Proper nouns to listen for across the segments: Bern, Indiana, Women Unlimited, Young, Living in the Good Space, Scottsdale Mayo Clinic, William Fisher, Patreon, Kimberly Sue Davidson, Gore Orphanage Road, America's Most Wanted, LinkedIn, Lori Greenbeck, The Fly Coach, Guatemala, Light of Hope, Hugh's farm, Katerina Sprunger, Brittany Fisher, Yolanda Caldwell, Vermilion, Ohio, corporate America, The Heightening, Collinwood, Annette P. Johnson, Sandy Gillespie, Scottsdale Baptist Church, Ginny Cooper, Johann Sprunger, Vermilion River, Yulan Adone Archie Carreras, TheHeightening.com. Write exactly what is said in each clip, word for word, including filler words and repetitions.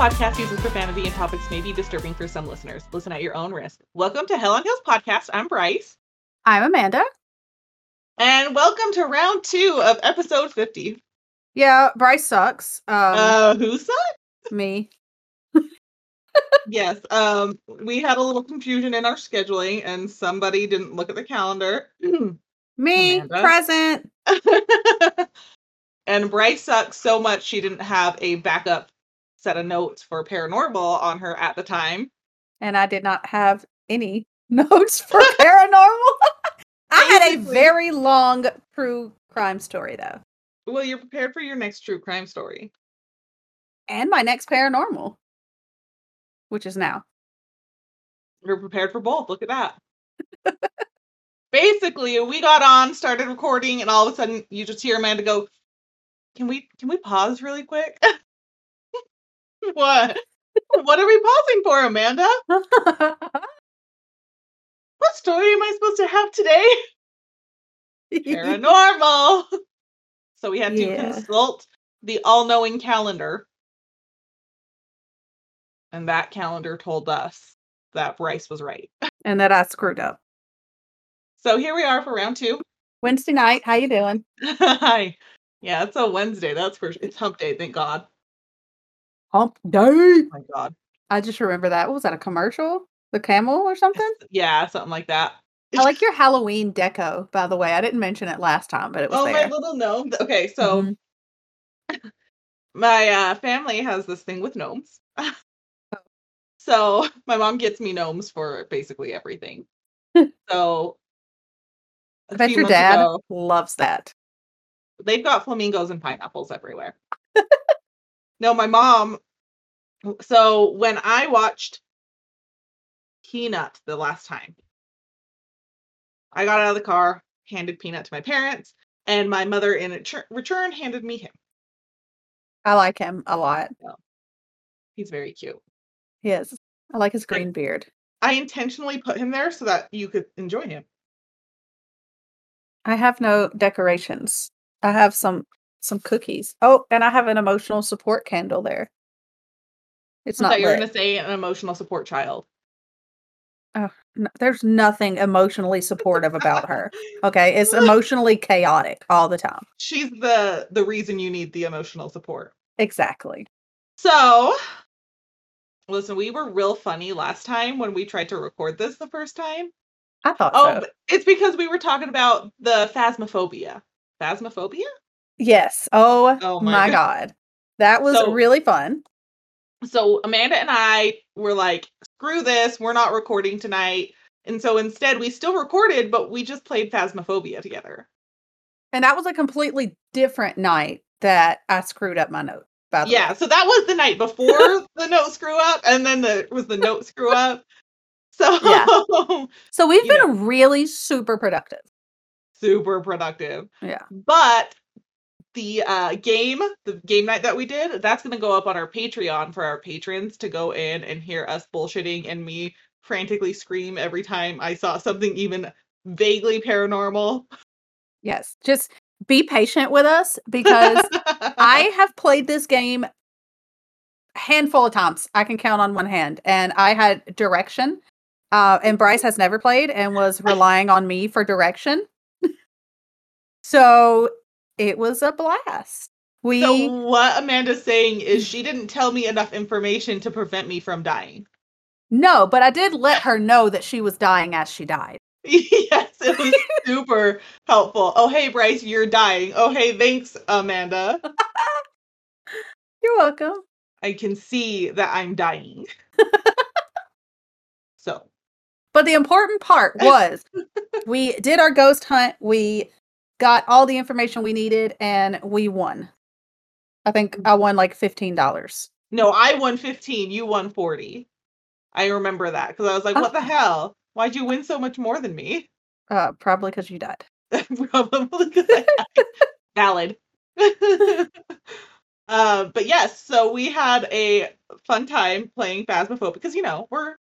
podcast uses profanity and topics may be disturbing for some listeners. Listen at your own risk. Welcome to Hell on Hills podcast. I'm Bryce. I'm Amanda. And welcome to round two of episode fifty. Yeah, Bryce sucks. Um, uh, who sucks? Me. Yes, um, we had a little confusion in our scheduling and somebody didn't look at the calendar. Me, Amanda. Present. And Bryce sucks so much she didn't have a backup set of notes for paranormal on her at the time. And I did not have any notes for paranormal. I had a very long true crime story, though. Well, you're prepared for your next true crime story. And my next paranormal. Which is now. You're prepared for both. Look at that. Basically, we got on, started recording, and all of a sudden you just hear Amanda go, Can we can we pause really quick? What? What are we pausing for, Amanda? What story am I supposed to have today? Paranormal. So we had to yeah. consult the all-knowing calendar. And that calendar told us that Bryce was right. And that I screwed up. So here we are for round two. Wednesday night. How you doing? Hi. Yeah, it's a Wednesday. That's for sure. It's hump day, thank God. Hump day. Oh my God. I just remember that. What was that, a commercial? The camel or something? Yeah, something like that. I like your Halloween deco, by the way. I didn't mention it last time, but it was oh, there. Oh, my little gnome. Okay, so mm-hmm. my uh, family has this thing with gnomes. So my mom gets me gnomes for basically everything. So I bet your dad ago, loves that. They've got flamingos and pineapples everywhere. No, my mom. So when I watched Peanut the last time, I got out of the car, handed Peanut to my parents, and my mother in return handed me him. I like him a lot. So, he's very cute. He is. I like his green and beard. I intentionally put him there so that you could enjoy him. I have no decorations. I have some some cookies. Oh, and I have an emotional support candle there. It's I not. Thought you were going to say an emotional support child. Oh, no, there's nothing emotionally supportive about her. Okay, it's emotionally chaotic all the time. She's the the reason you need the emotional support. Exactly. So, listen, we were real funny last time when we tried to record this the first time. I thought oh, so. It's because we were talking about the phasmophobia. Phasmophobia? Yes. Oh, oh my, my God. God. That was so, really fun. So Amanda and I were like, screw this. We're not recording tonight. And so instead we still recorded, but we just played Phasmophobia together. And that was a completely different night that I screwed up my note. By the yeah. way. So that was the night before the note screw up. And then the, it was the note screw up. So, yeah. So we've been know. really super productive. Super productive. Yeah. But the uh, game, the game night that we did, that's going to go up on our Patreon for our patrons to go in and hear us bullshitting and me frantically scream every time I saw something even vaguely paranormal. Yes. Just be patient with us because I have played this game a handful of times. I can count on one hand. And I had direction. Uh, and Bryce has never played and was relying on me for direction. So it was a blast. We So what Amanda's saying is she didn't tell me enough information to prevent me from dying. No, but I did let her know that she was dying as she died. Yes, it was super helpful. Oh, hey, Bryce, you're dying. Oh, hey, thanks, Amanda. You're welcome. I can see that I'm dying. So. But the important part was we did our ghost hunt. We got all the information we needed, and we won. I think I won like fifteen dollars. No, I won fifteen. You won forty. I remember that because I was like, oh. What the hell? Why'd you win so much more than me? Uh, probably because you died. Probably because I died. Valid. uh, but yes, so we had a fun time playing Phasmophobia because, you know, we're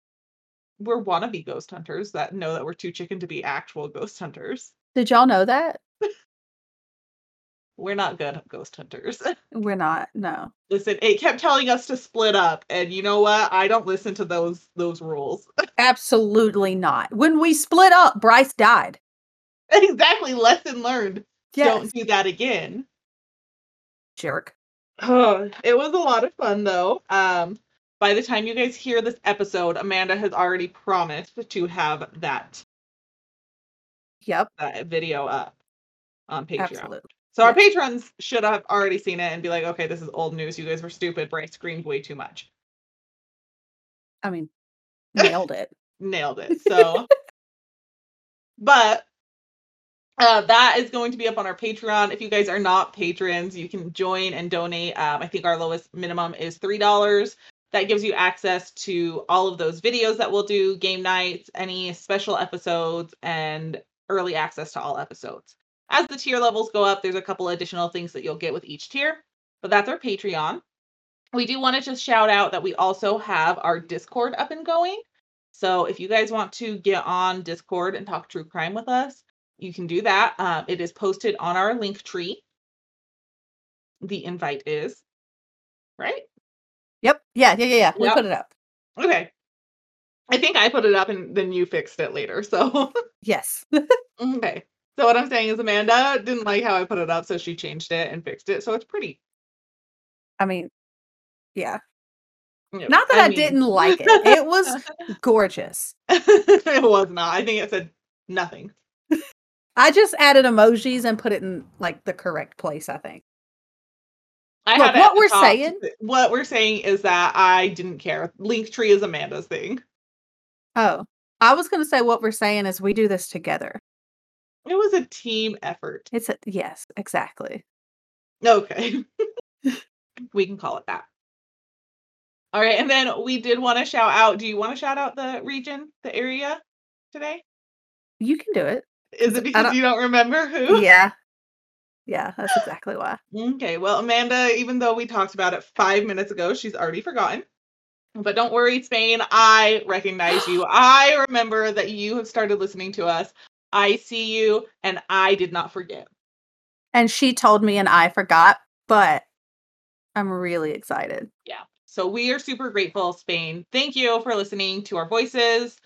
we're wannabe ghost hunters that know that we're too chicken to be actual ghost hunters. Did y'all know that? we're not good ghost hunters. We're not, no. Listen, it kept telling us to split up, and you know what? I don't listen to those those rules. Absolutely not. When we split up, Bryce died. Exactly. Lesson learned. Yes. Don't do that again. Jerk. Oh, it was a lot of fun, though. Um, by the time you guys hear this episode, Amanda has already promised to have that. Yep. That video up on Patreon. Absolutely. So our patrons should have already seen it and be like, okay, this is old news. You guys were stupid. Bryce screamed way too much. I mean, nailed it. Nailed it. So, but uh, that is going to be up on our Patreon. If you guys are not patrons, you can join and donate. Um, I think our lowest minimum is three dollars. That gives you access to all of those videos that we'll do, game nights, any special episodes, and early access to all episodes. As the tier levels go up, there's a couple additional things that you'll get with each tier, but that's our Patreon. We do want to just shout out that we also have our Discord up and going. So if you guys want to get on Discord and talk true crime with us, you can do that. Um, it is posted on our Linktree. The invite is, right? Yep. Yeah, yeah, yeah, yeah. We yep. put it up. Okay. I think I put it up and then you fixed it later, so. Yes. Okay. So what I'm saying is Amanda didn't like how I put it up, so she changed it and fixed it, so it's pretty. I mean, yeah. Yep. Not that I, I mean... didn't like it. It was gorgeous. It was not. I think it said nothing. I just added emojis and put it in, like, the correct place, I think. I Look, what we're top, saying... What we're saying is that I didn't care. Linktree is Amanda's thing. Oh. I was going to say what we're saying is we do this together. It was a team effort. It's a yes, exactly. Okay. We can call it that. All right. And then we did want to shout out. Do you want to shout out the region, the area today? You can do it. Is it because don't, you don't remember who? Yeah. Yeah, that's exactly why. Okay. Well, Amanda, even though we talked about it five minutes ago, she's already forgotten. But don't worry, Spain. I recognize you. I remember that you have started listening to us. I see you, and I did not forget. And she told me, and I forgot, but I'm really excited. Yeah. So we are super grateful, Spain. Thank you for listening to our voices.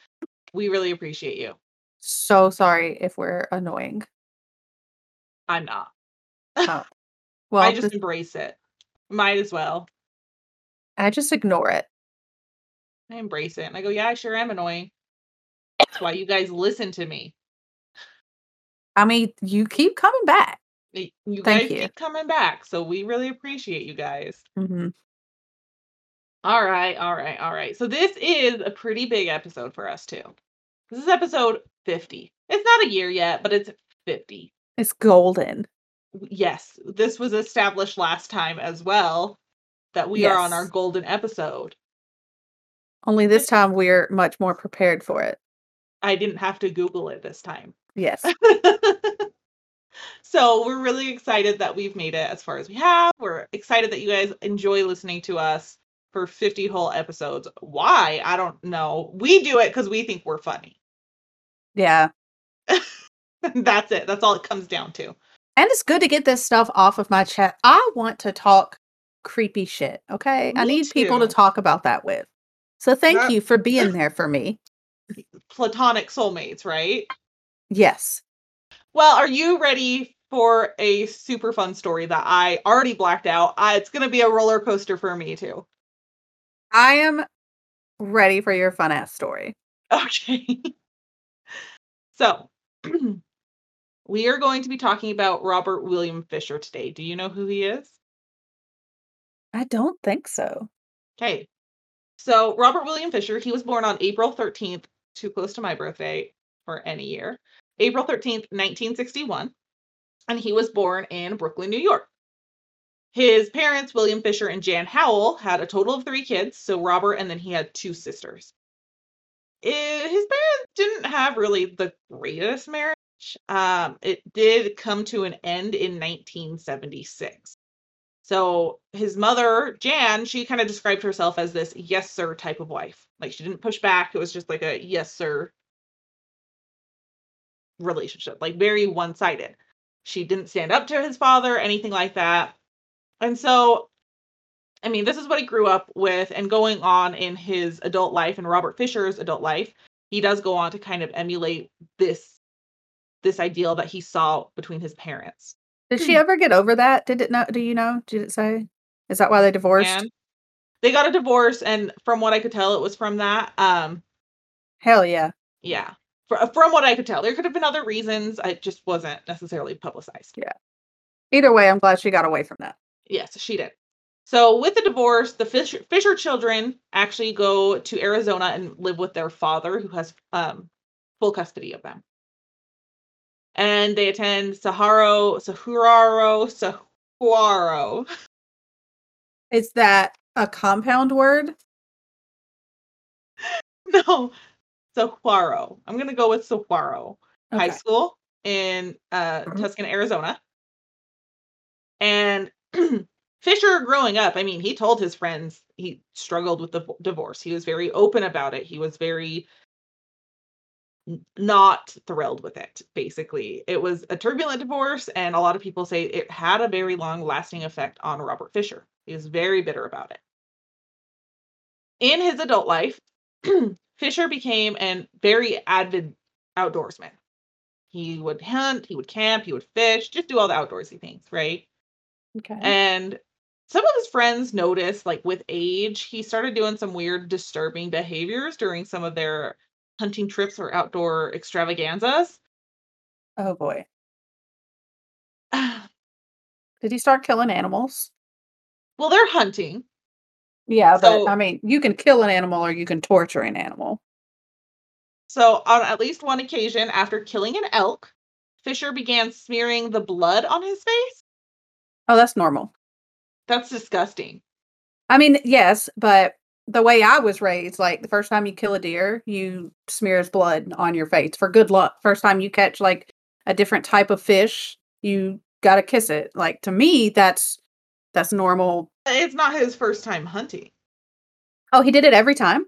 We really appreciate you. So sorry if we're annoying. I'm not. Oh. Well, I just this... embrace it. Might as well. I just ignore it. I embrace it, and I go, yeah, I sure am annoying. That's why you guys listen to me. I mean, you keep coming back. You Thank guys you. keep coming back. So we really appreciate you guys. Mm-hmm. All right. All right. All right. So this is a pretty big episode for us, too. This is episode fifty. It's not a year yet, but it's fifty. It's golden. Yes. This was established last time as well, that we yes. are on our golden episode. Only this time we're much more prepared for it. I didn't have to Google it this time. Yes. So we're really excited that we've made it as far as we have. We're excited that you guys enjoy listening to us for fifty whole episodes. Why? I don't know. We do it because we think we're funny. Yeah. That's it. That's all it comes down to. And it's good to get this stuff off of my chest. I want to talk creepy shit. Okay. Me I need too. people to talk about that with. So thank that- you for being there for me. Platonic soulmates, right? Yes. Well, are you ready for a super fun story that I already blacked out? I, it's going to be a roller coaster for me, too. I am ready for your fun ass story. Okay. So, we are going to be talking about Robert William Fisher today. Do you know who he is? I don't think so. Okay. So, Robert William Fisher, he was born on April thirteenth, too close to my birthday for any year. April thirteenth, nineteen sixty-one, and he was born in Brooklyn, New York. His parents, William Fisher and Jan Howell, had a total of three kids, so Robert, and then he had two sisters. It, his parents didn't have really the greatest marriage. Um, it did come to an end in nineteen seventy-six. So his mother, Jan, she kind of described herself as this yes, sir type of wife. Like, she didn't push back. It was just like a yes, sir relationship, like very one-sided. She didn't stand up to his father, anything like that. And so, I mean, this is what he grew up with, and going on in his adult life and Robert Fisher's adult life, he does go on to kind of emulate this, this ideal that he saw between his parents. Did she ever get over that? Did it not? Do you know? Did it say? Is that why they divorced? And they got a divorce, and from what I could tell, it was from that. Um, Hell yeah. Yeah. From what I could tell, there could have been other reasons. It just wasn't necessarily publicized. Yeah. Either way, I'm glad she got away from that. Yes, she did. So with the divorce, the Fisher, Fisher children actually go to Arizona and live with their father, who has um, full custody of them. And they attend Saguaro, Saguaro, Saguaro. Is that a compound word? No. Saguaro. I'm going to go with Saguaro okay. High School in uh, mm-hmm. Tuscan, Arizona. And Fisher growing up, I mean, he told his friends he struggled with the divorce. He was very open about it. He was very not thrilled with it, basically. It was a turbulent divorce, and a lot of people say it had a very long-lasting effect on Robert Fisher. He was very bitter about it. In his adult life, Fisher became a very avid outdoorsman. He would hunt, he would camp, he would fish, just do all the outdoorsy things, right? Okay. And some of his friends noticed, like, with age, he started doing some weird, disturbing behaviors during some of their hunting trips or outdoor extravaganzas. Oh, boy. Did he start killing animals? Well, they're hunting. Yeah, so, but I mean, you can kill an animal or you can torture an animal. So on at least one occasion, after killing an elk, Fisher began smearing the blood on his face. Oh, that's normal. That's disgusting. I mean, yes, but the way I was raised, like the first time you kill a deer, you smear his blood on your face for good luck. First time you catch like a different type of fish, you got to kiss it. Like, to me, that's that's normal. It's not his first time hunting. Oh, he did it every time?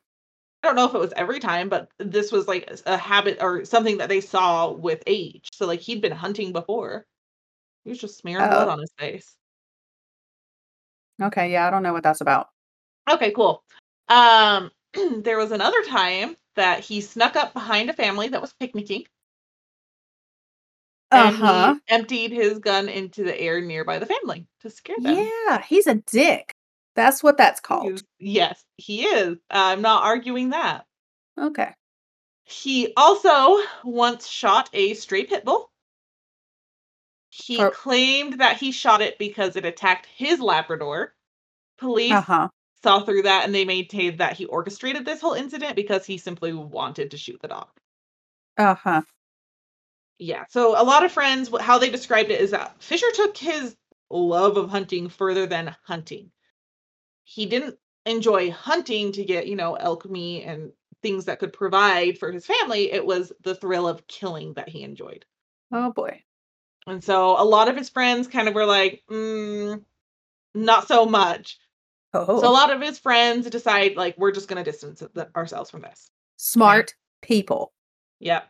I don't know if it was every time, but this was like a habit or something that they saw with age. So like he'd been hunting before. He was just smearing oh. blood on his face. Okay, yeah, I don't know what that's about. Okay, cool. Um, there was another time that he snuck up behind a family that was picnicking. Uh-huh. And he emptied his gun into the air nearby the family to scare them. Yeah, he's a dick. That's what that's called. He was, yes, he is. Uh, I'm not arguing that. Okay. He also once shot a stray pit bull. He or- claimed that he shot it because it attacked his Labrador. Police uh-huh. saw through that, and they maintained that he orchestrated this whole incident because he simply wanted to shoot the dog. Uh-huh. Yeah, so a lot of friends, how they described it is that Fisher took his love of hunting further than hunting. He didn't enjoy hunting to get, you know, elk meat and things that could provide for his family. It was the thrill of killing that he enjoyed. Oh, boy. And so a lot of his friends kind of were like, mm, not so much. Oh. So a lot of his friends decide, like, we're just going to distance ourselves from this. Smart yeah. people. Yep.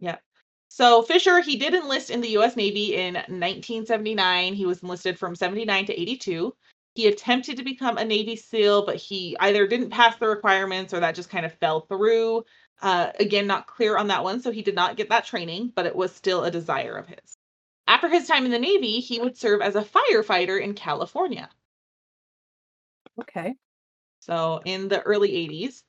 Yep. So Fisher, he did enlist in the U S Navy in nineteen seventy-nine. He was enlisted from seventy-nine to eighty-two. He attempted to become a Navy SEAL, but he either didn't pass the requirements or that just kind of fell through. Uh, again, not clear on that one, so he did not get that training, but it was still a desire of his. After his time in the Navy, he would serve as a firefighter in California. Okay. So in the early eighties.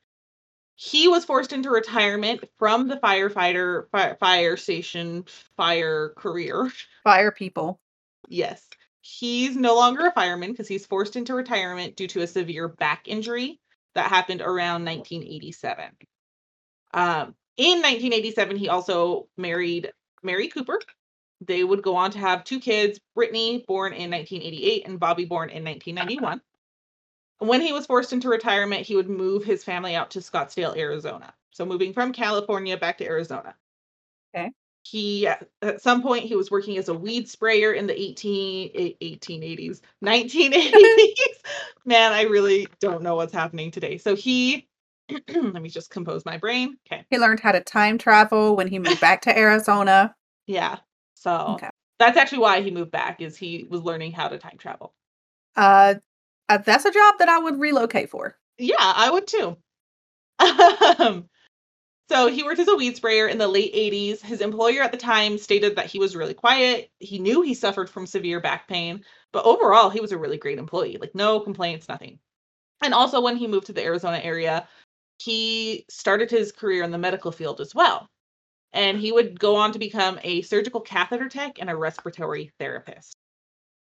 He was forced into retirement from the firefighter, fire, fire station, fire career. Fire people. Yes. He's no longer a fireman because he's forced into retirement due to a severe back injury that happened around nineteen eighty-seven. Um, in nineteen eighty-seven, he also married Mary Cooper. They would go on to have two kids, Brittany, born in nineteen eighty-eight, and Bobby, born in nineteen ninety-one. When he was forced into retirement, he would move his family out to Scottsdale, Arizona. So moving from California back to Arizona. Okay. He, at some point, he was working as a weed sprayer in the eighteen, eighteen eighties, nineteen eighties. Man, I really don't know what's happening today. So he, let me just compose my brain. Okay. He learned how to time travel when he moved back to Arizona. Yeah. So okay. That's actually why he moved back, is he was learning how to time travel. Uh, that's a job that I would relocate for. Yeah, I would too. Um, so he worked as a weed sprayer in the late eighties. His employer at the time stated that he was really quiet. He knew he suffered from severe back pain, but overall he was a really great employee. Like, no complaints, nothing. And also when he moved to the Arizona area, he started his career in the medical field as well. And he would go on to become a surgical catheter tech and a respiratory therapist.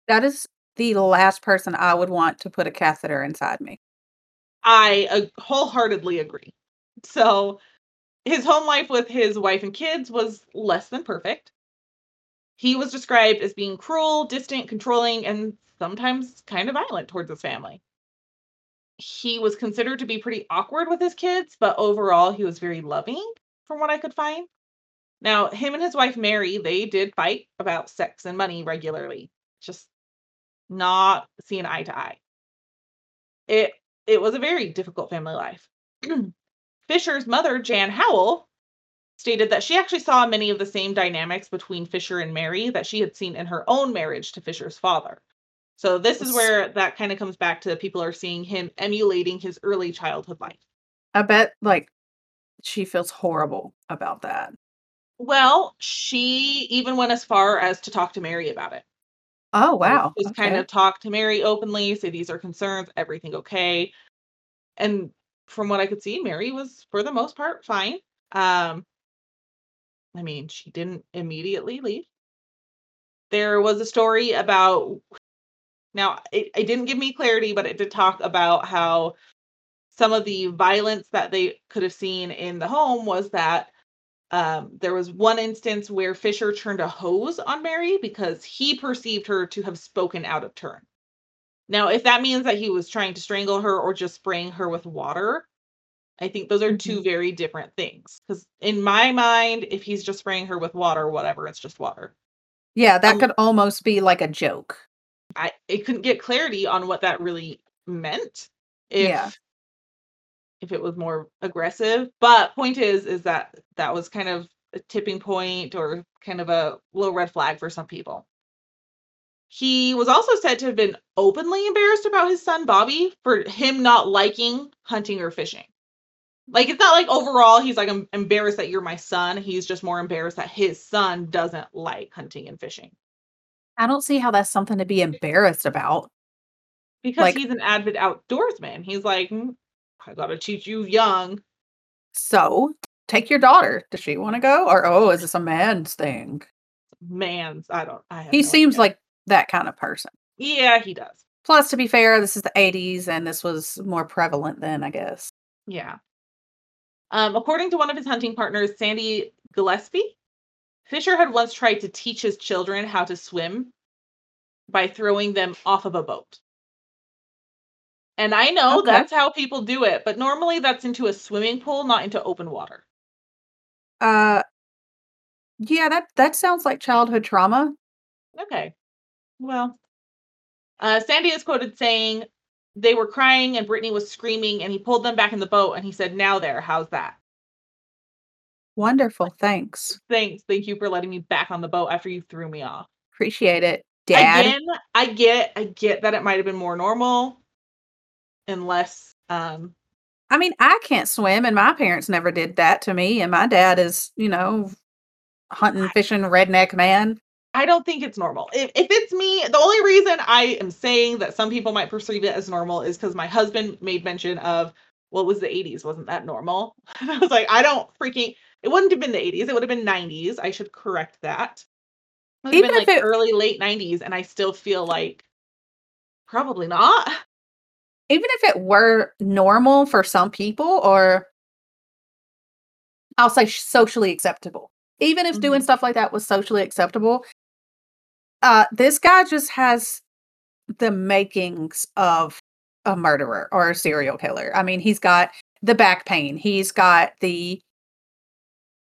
That is the last person I would want to put a catheter inside me. I uh, wholeheartedly agree. So his home life with his wife and kids was less than perfect. He was described as being cruel, distant, controlling, and sometimes kind of violent towards his family. He was considered to be pretty awkward with his kids, but overall he was very loving from what I could find. Now, him and his wife, Mary, they did fight about sex and money regularly. Just not seeing eye to eye. It it was a very difficult family life. Fisher's mother, Jan Howell, stated that she actually saw many of the same dynamics between Fisher and Mary that she had seen in her own marriage to Fisher's father. So this is where that kind of comes back to people are seeing him emulating his early childhood life. I bet, like, she feels horrible about that. Well, she even went as far as to talk to Mary about it. Oh, wow. Just okay. Kind of talk to Mary openly, say these are concerns, everything okay. And from what I could see, Mary was, for the most part, fine. Um, I mean, she didn't immediately leave. There was a story about, now, it, it didn't give me clarity, but it did talk about how some of the violence that they could have seen in the home was that Um, there was one instance where Fisher turned a hose on Mary because he perceived her to have spoken out of turn. Now, if that means that he was trying to strangle her or just spraying her with water, I think those are two mm-hmm. very different things. Because in my mind, if he's just spraying her with water, whatever, it's just water. Yeah, that um, could almost be like a joke. I it couldn't get clarity on what that really meant. If, yeah. If it was more aggressive. But point is, is that that was kind of a tipping point or kind of a little red flag for some people. He was also said to have been openly embarrassed about his son, Bobby, for him not liking hunting or fishing. Like, it's not like overall he's like, I'm embarrassed that you're my son. He's just more embarrassed that his son doesn't like hunting and fishing. I don't see how that's something to be embarrassed about. Because like, he's an avid outdoorsman. He's like, I gotta teach you young. So, take your daughter. Does she want to go? Or, oh, is this a man's thing? Man's, I don't, I have He no seems idea. Like that kind of person. Yeah, he does. Plus, to be fair, this is the eighties, and this was more prevalent then, I guess. Yeah. Um, according to one of his hunting partners, Sandy Gillespie, Fisher had once tried to teach his children how to swim by throwing them off of a boat. And I know okay. that's how people do it, but normally that's into a swimming pool, not into open water. Uh, yeah, that, that sounds like childhood trauma. Okay. Well, uh, Sandy is quoted saying, they were crying and Brittany was screaming and he pulled them back in the boat and he said, now there, how's that? Wonderful, thanks. Thanks. Thank you for letting me back on the boat after you threw me off. Appreciate it, Dad. Again, I get, I get that it might have been more normal. Unless, um, I mean, I can't swim and my parents never did that to me. And my dad is, you know, hunting, I, fishing, redneck man. I don't think it's normal. If, if it's me, the only reason I am saying that some people might perceive it as normal is because my husband made mention of, well, it was the eighties. Wasn't that normal? And I was like, I don't freaking, it wouldn't have been the eighties. It would have been nineties. I should correct that. It would have been like it, early, late nineties. And I still feel like probably not. Even if it were normal for some people, or I'll say socially acceptable, even if mm-hmm. doing stuff like that was socially acceptable, uh, this guy just has the makings of a murderer or a serial killer. I mean, he's got the back pain. He's got the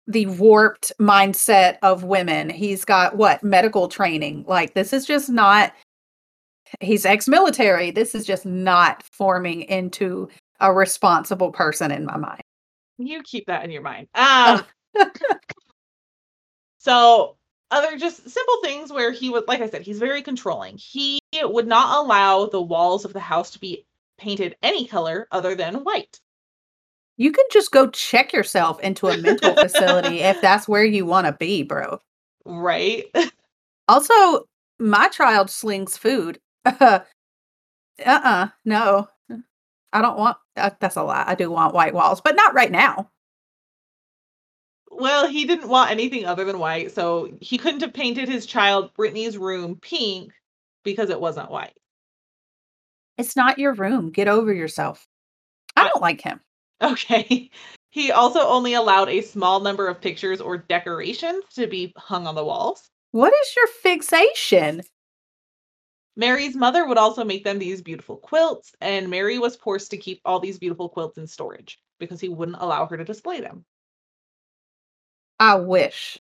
the warped mindset of women. He's got, what, medical training. Like, this is just not... He's ex-military. This is just not forming into a responsible person in my mind. You keep that in your mind. Um, so other just simple things where he would, like I said, he's very controlling. He would not allow the walls of the house to be painted any color other than white. You can just go check yourself into a mental facility if that's where you want to be, bro. Right. Also, my child slings food. Uh-uh. uh-uh No. I don't want... Uh, that's a lie. I do want white walls, but not right now. Well, he didn't want anything other than white, so he couldn't have painted his child Brittany's room pink because it wasn't white. It's not your room. Get over yourself. I don't like him. Okay. He also only allowed a small number of pictures or decorations to be hung on the walls. What is your fixation? Mary's mother would also make them these beautiful quilts, and Mary was forced to keep all these beautiful quilts in storage because he wouldn't allow her to display them. I wish.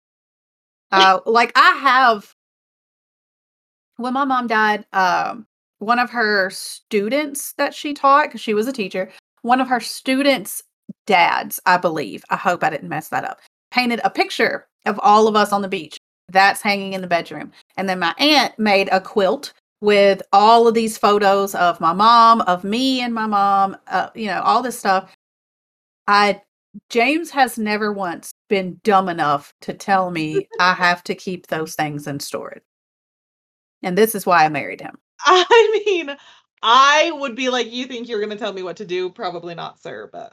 Uh, like, I have... When my mom died, um, one of her students that she taught, because she was a teacher... One of her students' dads, I believe, I hope I didn't mess that up, painted a picture of all of us on the beach. That's hanging in the bedroom. And then my aunt made a quilt with all of these photos of my mom, of me and my mom, uh, you know, all this stuff. I James has never once been dumb enough to tell me I have to keep those things in storage. And this is why I married him. I mean... I would be like, you think you're going to tell me what to do? Probably not, sir, but...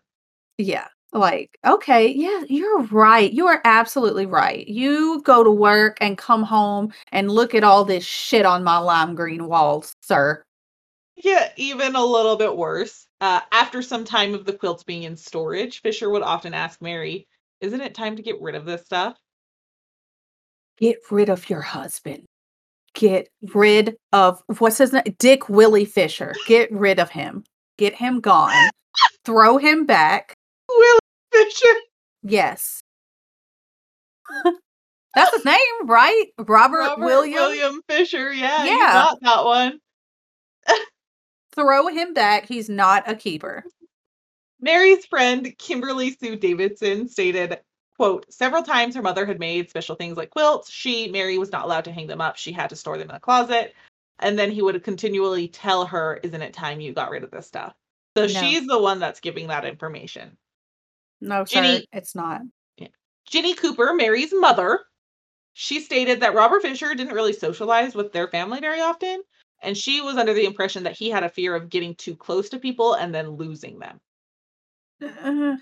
Yeah, like, okay, yeah, you're right. You are absolutely right. You go to work and come home and look at all this shit on my lime green walls, sir. Yeah, even a little bit worse. Uh, after some time of the quilts being in storage, Fisher would often ask Mary, isn't it time to get rid of this stuff? Get rid of your husband. Get rid of, what's his name? Dick Willie Fisher. Get rid of him. Get him gone. Throw him back. Willie Fisher? Yes. That's his name, right? Robert, Robert William? William Fisher, yeah. Yeah. You got that one. Throw him back. He's not a keeper. Mary's friend, Kimberly Sue Davidson, stated... Quote, several times her mother had made special things like quilts. She, Mary, was not allowed to hang them up. She had to store them in a closet. And then he would continually tell her, isn't it time you got rid of this stuff? So no. She's the one that's giving that information. No, Ginny, sir, it's not. Yeah. Ginny Cooper, Mary's mother, she stated that Robert Fisher didn't really socialize with their family very often. And she was under the impression that he had a fear of getting too close to people and then losing them. Uh,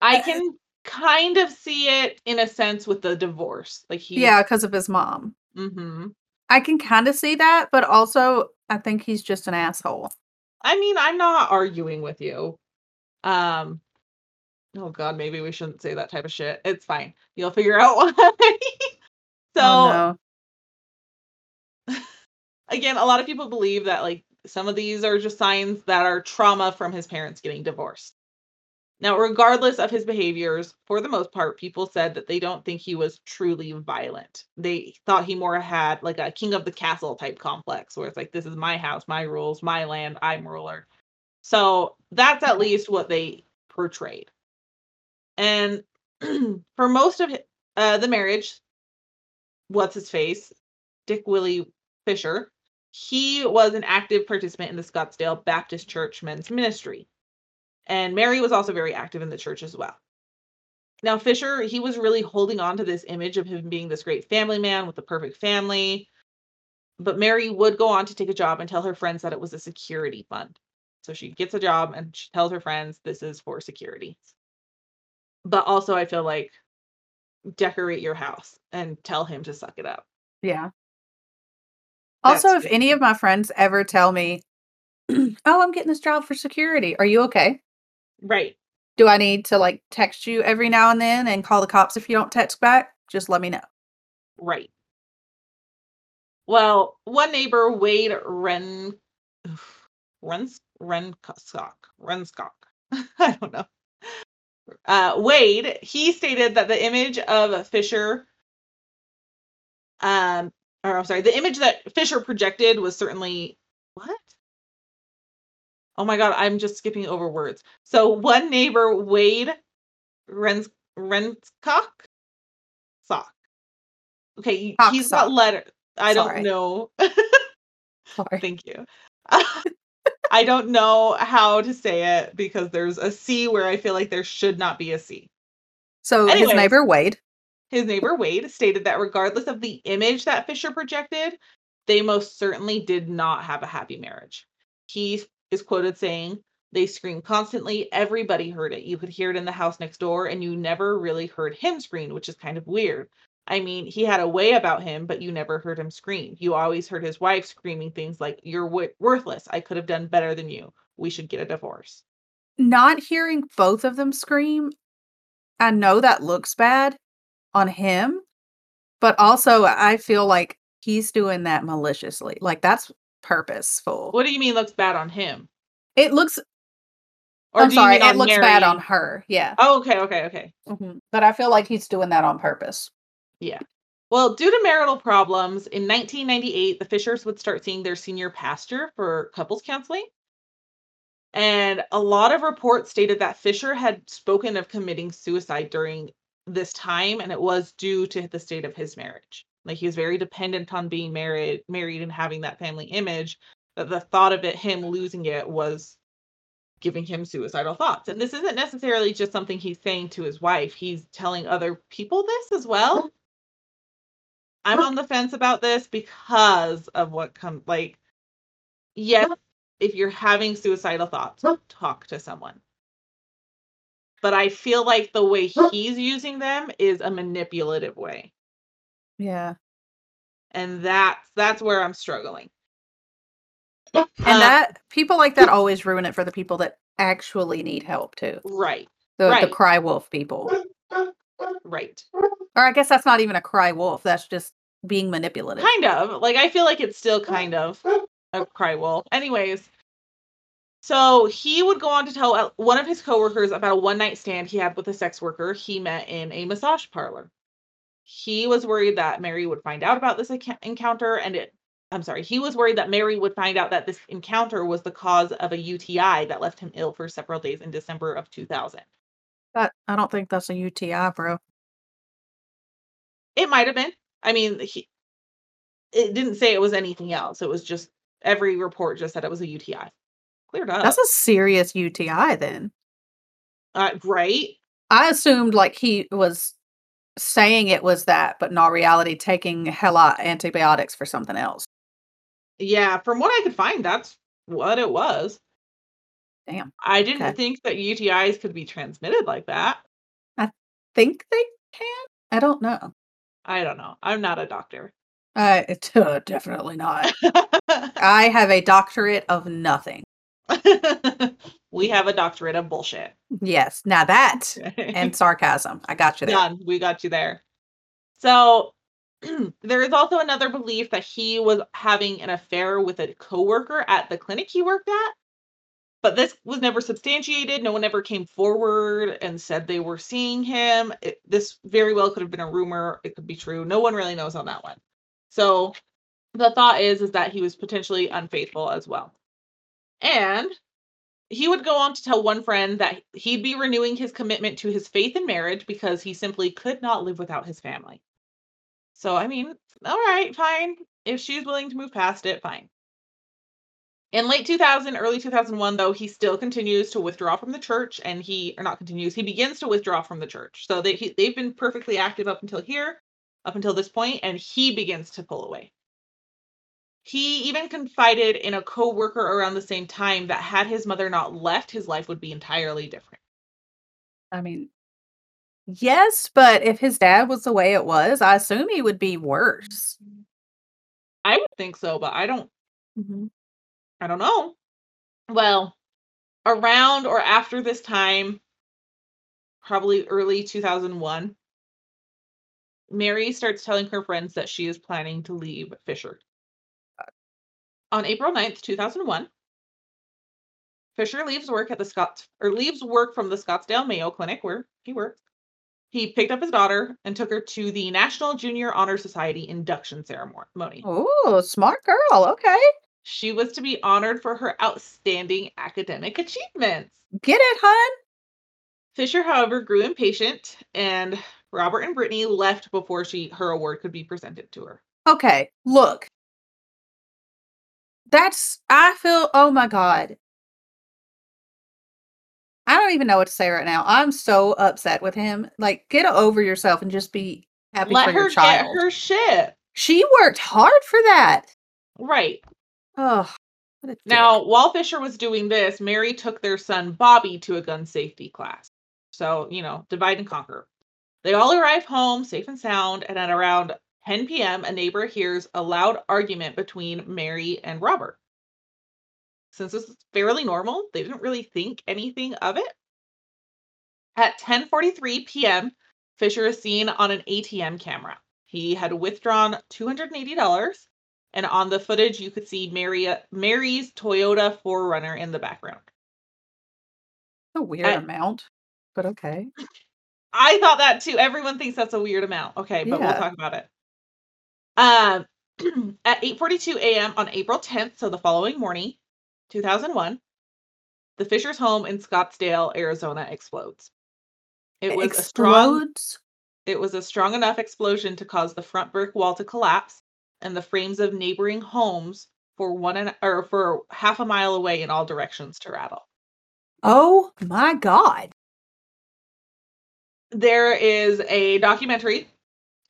I can... kind of see it in a sense with the divorce, like he yeah because of his mom. Mm-hmm. I can kind of see that, but also I think he's just an asshole. I mean, I'm not arguing with you. Um oh god, maybe we shouldn't say that type of shit. It's fine, you'll figure out why. So oh, no. Again, a lot of people believe that like some of these are just signs that are trauma from his parents getting divorced. Now, regardless of his behaviors, for the most part, people said that they don't think he was truly violent. They thought he more had like a king of the castle type complex where it's like, this is my house, my rules, my land, I'm ruler. So that's at least what they portrayed. And for most of uh, the marriage, what's his face? Dick Willie Fisher. He was an active participant in the Scottsdale Baptist Church men's ministry. And Mary was also very active in the church as well. Now, Fisher, he was really holding on to this image of him being this great family man with the perfect family. But Mary would go on to take a job and tell her friends that it was a security fund. So she gets a job and she tells her friends, this is for security. But also, I feel like, decorate your house and tell him to suck it up. Yeah. That's also, good. If any of my friends ever tell me, oh, I'm getting this job for security. Are you okay? Right. Do I need to like text you every now and then and call the cops if you don't text back? Just let me know. Right. Well, one neighbor, Wade Ren, Renskock, Renskock. I don't know. Uh, Wade, he stated that the image of Fisher, um, or I'm sorry, the image that Fisher projected was certainly what? Oh my God, I'm just skipping over words. So one neighbor, Wade Renskock, Sock. Okay, Cox he's got letter. I Sorry. don't know. Sorry. Thank you. I don't know how to say it because there's a C where I feel like there should not be a C. So Anyways, his neighbor Wade. His neighbor Wade stated that regardless of the image that Fisher projected, they most certainly did not have a happy marriage. He is quoted saying, "They screamed constantly. Everybody heard it. You could hear it in the house next door, and you never really heard him scream, which is kind of weird. I mean, he had a way about him, but you never heard him scream. You always heard his wife screaming things like, you're w- worthless. I could have done better than you. We should get a divorce." Not hearing both of them scream, I know that looks bad on him, but also I feel like he's doing that maliciously. Like, that's purposeful. What do you mean looks bad on him? It looks... Or I'm sorry, it looks Mary? bad on her. Yeah. Oh, okay, okay, okay. Mm-hmm. But I feel like he's doing that on purpose. Yeah. Well, due to marital problems, in nineteen ninety-eight, the Fishers would start seeing their senior pastor for couples counseling. And a lot of reports stated that Fisher had spoken of committing suicide during this time, and it was due to the state of his marriage. Like, he was very dependent on being married, married and having that family image, that the thought of it, him losing it, was giving him suicidal thoughts. And this isn't necessarily just something he's saying to his wife. He's telling other people this as well. I'm on the fence about this because of what comes, like, yes, if you're having suicidal thoughts, talk to someone. But I feel like the way he's using them is a manipulative way. Yeah. And that's, that's where I'm struggling. And uh, that, people like that always ruin it for the people that actually need help too. Right. The, right. the cry wolf people. Right. Or I guess that's not even a cry wolf. That's just being manipulative. Kind of. Like, I feel like it's still kind of a cry wolf. Anyways. So he would go on to tell one of his coworkers about a one-night stand he had with a sex worker he met in a massage parlor. He was worried that Mary would find out about this encounter and it I'm sorry, he was worried that Mary would find out that this encounter was the cause of a U T I that left him ill for several days in December of two thousand. That, I don't think that's a U T I, bro. It might have been. I mean, he, it didn't say it was anything else. It was just, every report just said it was a U T I. Cleared up. That's a serious U T I then. Uh, right? I assumed like he was saying it was that, but in all reality, taking hella antibiotics for something else. Yeah, from what I could find, that's what it was. Damn. I didn't okay. think that U T Is could be transmitted like that. I think they can? I don't know. I don't know. I'm not a doctor. Uh, it, uh, definitely not. I have a doctorate of nothing. We have a doctorate of bullshit. Yes. Now that and sarcasm. I got you there. Done. We got you there. So... There is also another belief that he was having an affair with a coworker at the clinic he worked at, but this was never substantiated. No one ever came forward and said they were seeing him. It, this very well could have been a rumor. It could be true. No one really knows on that one. So the thought is, is that he was potentially unfaithful as well. And he would go on to tell one friend that he'd be renewing his commitment to his faith in marriage because he simply could not live without his family. So, I mean, all right, fine. If she's willing to move past it, fine. In late two thousand, early two thousand one, though, he still continues to withdraw from the church and he, or not continues, he begins to withdraw from the church. So they, he, they've been perfectly active up until here, up until this point, and he begins to pull away. He even confided in a co-worker around the same time that had his mother not left, his life would be entirely different. I mean... Yes, but if his dad was the way it was, I assume he would be worse. I would think so, but I don't... Mm-hmm. I don't know. Well, around or after this time, probably early two thousand one, Mary starts telling her friends that she is planning to leave Fisher. On April ninth, two thousand one, Fisher leaves work at the Scotts... or leaves work from the Scottsdale Mayo Clinic, where he works. He picked up his daughter and took her to the National Junior Honor Society induction ceremony. Oh, smart girl. Okay. She was to be honored for her outstanding academic achievements. Get it, hun? Fisher, however, grew impatient and Robert and Brittany left before she her award could be presented to her. Okay, look. That's, I feel, oh my God. I don't even know what to say right now. I'm so upset with him. Like, get over yourself and just be happy Let for your child. Let her get her shit. She worked hard for that. Right. Oh. Now, while Fisher was doing this, Mary took their son Bobby to a gun safety class. So, you know, divide and conquer. They all arrive home safe and sound, and at around ten p.m., a neighbor hears a loud argument between Mary and Robert. Since this is fairly normal, they didn't really think anything of it. At ten forty-three p.m., Fisher is seen on an A T M camera. He had withdrawn two hundred eighty dollars. And on the footage, you could see Mary, Mary's Toyota four runner in the background. A weird I, amount, but okay. I thought that too. Everyone thinks that's a weird amount. Okay, but yeah. We'll talk about it. Um, at eight forty-two a.m. on April tenth, so the following morning, two thousand one, the Fisher's home in Scottsdale, Arizona explodes. It, it was explodes? a strong. It was a strong enough explosion to cause the front brick wall to collapse and the frames of neighboring homes for one and or for half a mile away in all directions to rattle. Oh my God. There is a documentary,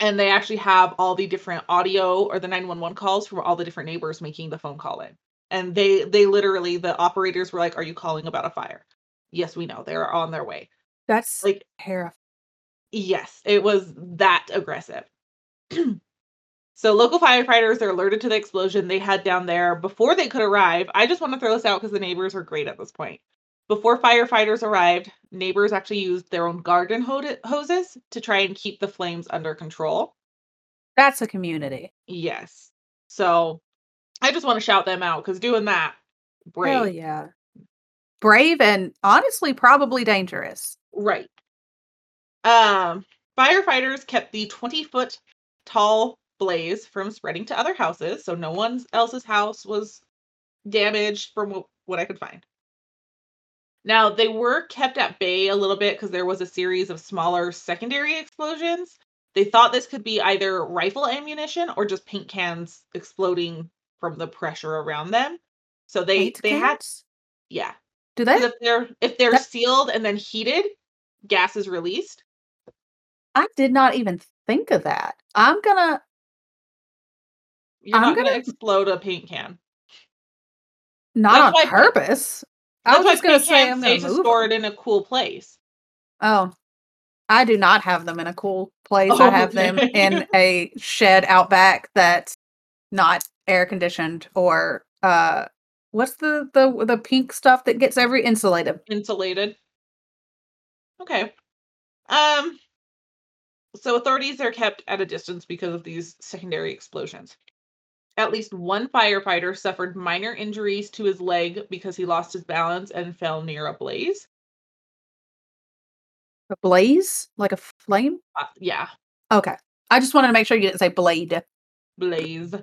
and they actually have all the different audio or the nine one one calls from all the different neighbors making the phone call in. And they they literally, the operators were like, "Are you calling about a fire?" "Yes, we know. They're on their way." That's like terrifying. Yes, it was that aggressive. So local firefighters are alerted to the explosion. They head down there before they could arrive. I just want to throw this out because the neighbors were great at this point. Before firefighters arrived, neighbors actually used their own garden ho- hoses to try and keep the flames under control. That's a community. Yes. So I just want to shout them out because doing that, brave. Hell yeah. Brave and honestly probably dangerous. Right. Um, firefighters kept the twenty-foot tall blaze from spreading to other houses, so no one else's house was damaged from what, what I could find. Now, they were kept at bay a little bit because there was a series of smaller secondary explosions. They thought this could be either rifle ammunition or just paint cans exploding from the pressure around them. So they paint they cans? had yeah. Do they? If they're if they're That's... sealed and then heated, gas is released. I did not even think of that. I'm gonna. You're I'm not going to explode a paint can. Not that's on purpose. I was just going to say I'm going to store it in a cool place. Oh, I do not have them in a cool place. Oh, I have okay. them in a shed out back that's not air conditioned or uh, what's the, the the pink stuff that gets every insulated? Insulated. Okay. Um. So authorities are kept at a distance because of these secondary explosions. At least one firefighter suffered minor injuries to his leg because he lost his balance and fell near a blaze. A blaze? Like a flame? Uh, yeah. Okay. I just wanted to make sure you didn't say blade. Blaze.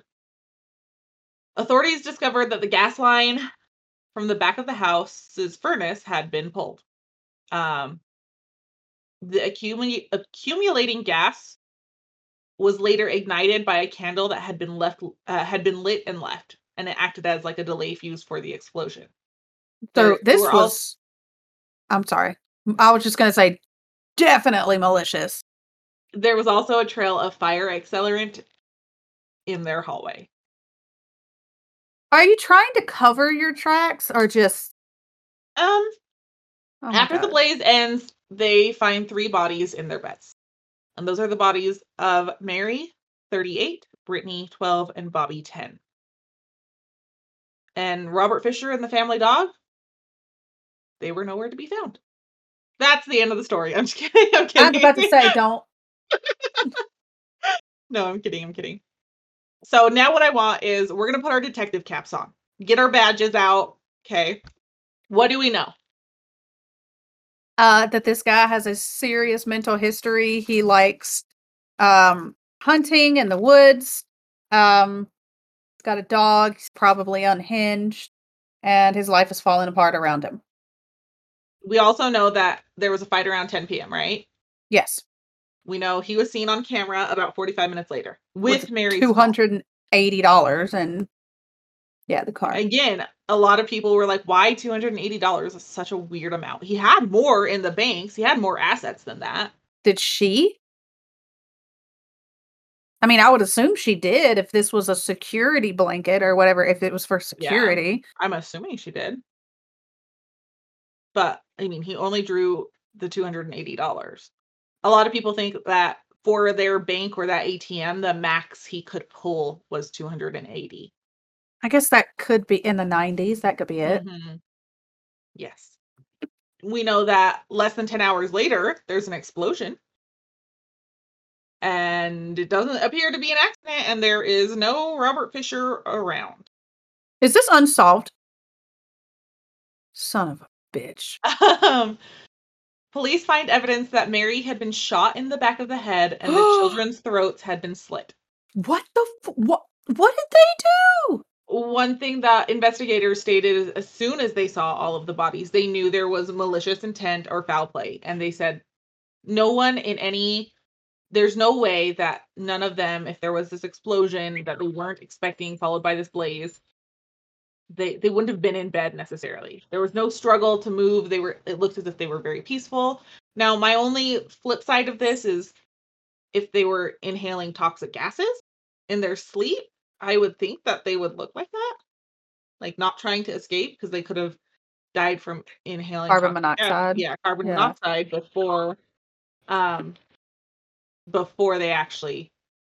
Authorities discovered that the gas line from the back of the house's furnace had been pulled. Um, the accumu- accumulating gas was later ignited by a candle that had been left uh, had been lit and left, and it acted as like a delay fuse for the explosion. So, so this was also... I'm sorry. I was just going to say definitely malicious. There was also a trail of fire accelerant in their hallway. Are you trying to cover your tracks or just um oh after God. the blaze ends, they find three bodies in their beds. And those are the bodies of Mary, thirty-eight, Brittany, twelve, and Bobby, ten. And Robert Fisher and the family dog, they were nowhere to be found. That's the end of the story. I'm just kidding. I'm kidding. I was about to say, don't. No, I'm kidding. I'm kidding. So now what I want is we're going to put our detective caps on. Get our badges out. Okay. What do we know? Uh, that this guy has a serious mental history. He likes um, hunting in the woods. Um, he's got a dog. He's probably unhinged. And his life has fallen apart around him. We also know that there was a fight around ten p.m., right? Yes. We know he was seen on camera about forty-five minutes later with, with Mary's two hundred eighty dollars and yeah, the car. Again, a lot of people were like, why two hundred eighty dollars is such a weird amount? He had more in the banks. He had more assets than that. Did she? I mean, I would assume she did if this was a security blanket or whatever, if it was for security. Yeah, I'm assuming she did. But, I mean, he only drew the two hundred eighty dollars. A lot of people think that for their bank or that A T M, the max he could pull was two hundred eighty. I guess that could be in the nineties. That could be it. Mm-hmm. Yes. We know that less than ten hours later, there's an explosion. And it doesn't appear to be an accident. And there is no Robert Fisher around. Is this unsolved? Son of a bitch. um... Police find evidence that Mary had been shot in the back of the head and the children's throats had been slit. What the f- what? What did they do? One thing that investigators stated is as soon as they saw all of the bodies, they knew there was malicious intent or foul play. And they said, no one in any, there's no way that none of them, if there was this explosion that they weren't expecting, followed by this blaze, They they wouldn't have been in bed necessarily. There was no struggle to move. They were. It looked as if they were very peaceful. Now, my only flip side of this is if they were inhaling toxic gases in their sleep, I would think that they would look like that. Like not trying to escape because they could have died from inhaling carbon monoxide. Yeah, yeah carbon yeah. monoxide before, um, before they actually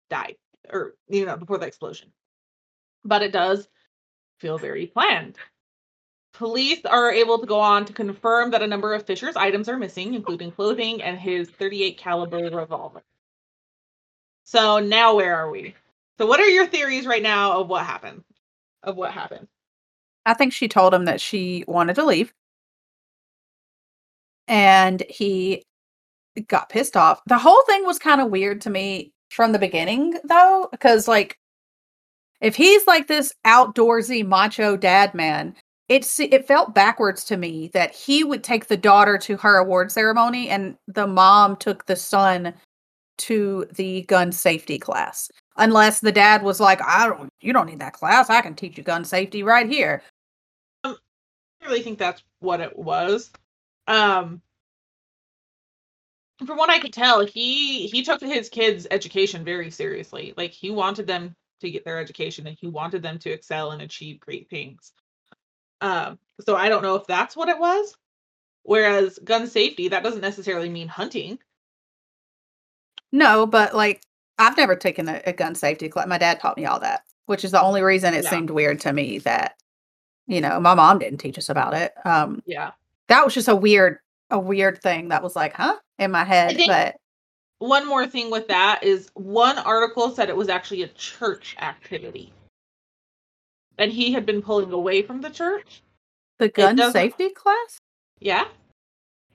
died or, you know, before the explosion. But it does feel very planned. Police are able to go on to confirm that a number of Fisher's items are missing, including clothing and his thirty-eight caliber revolver. So now where are we? So what are your theories right now of what happened? Of what happened? I think she told him that she wanted to leave. And he got pissed off. The whole thing was kind of weird to me from the beginning, though, because like if he's like this outdoorsy macho dad man, it it felt backwards to me that he would take the daughter to her award ceremony and the mom took the son to the gun safety class. Unless the dad was like, "I don't, you don't need that class. I can teach you gun safety right here." Um, I really think that's what it was. Um, from what I could tell, he he took his kids' education very seriously. Like he wanted them to get their education and he wanted them to excel and achieve great things. Um, so I don't know if that's what it was. Whereas gun safety, that doesn't necessarily mean hunting. No, but like I've never taken a, a gun safety class. My dad taught me all that, which is the only reason it yeah. seemed weird to me that, you know, my mom didn't teach us about it. Um, yeah. That was just a weird, a weird thing that was like, huh? In my head, think- but one more thing with that is one article said it was actually a church activity. And he had been pulling away from the church. The gun safety class? Yeah.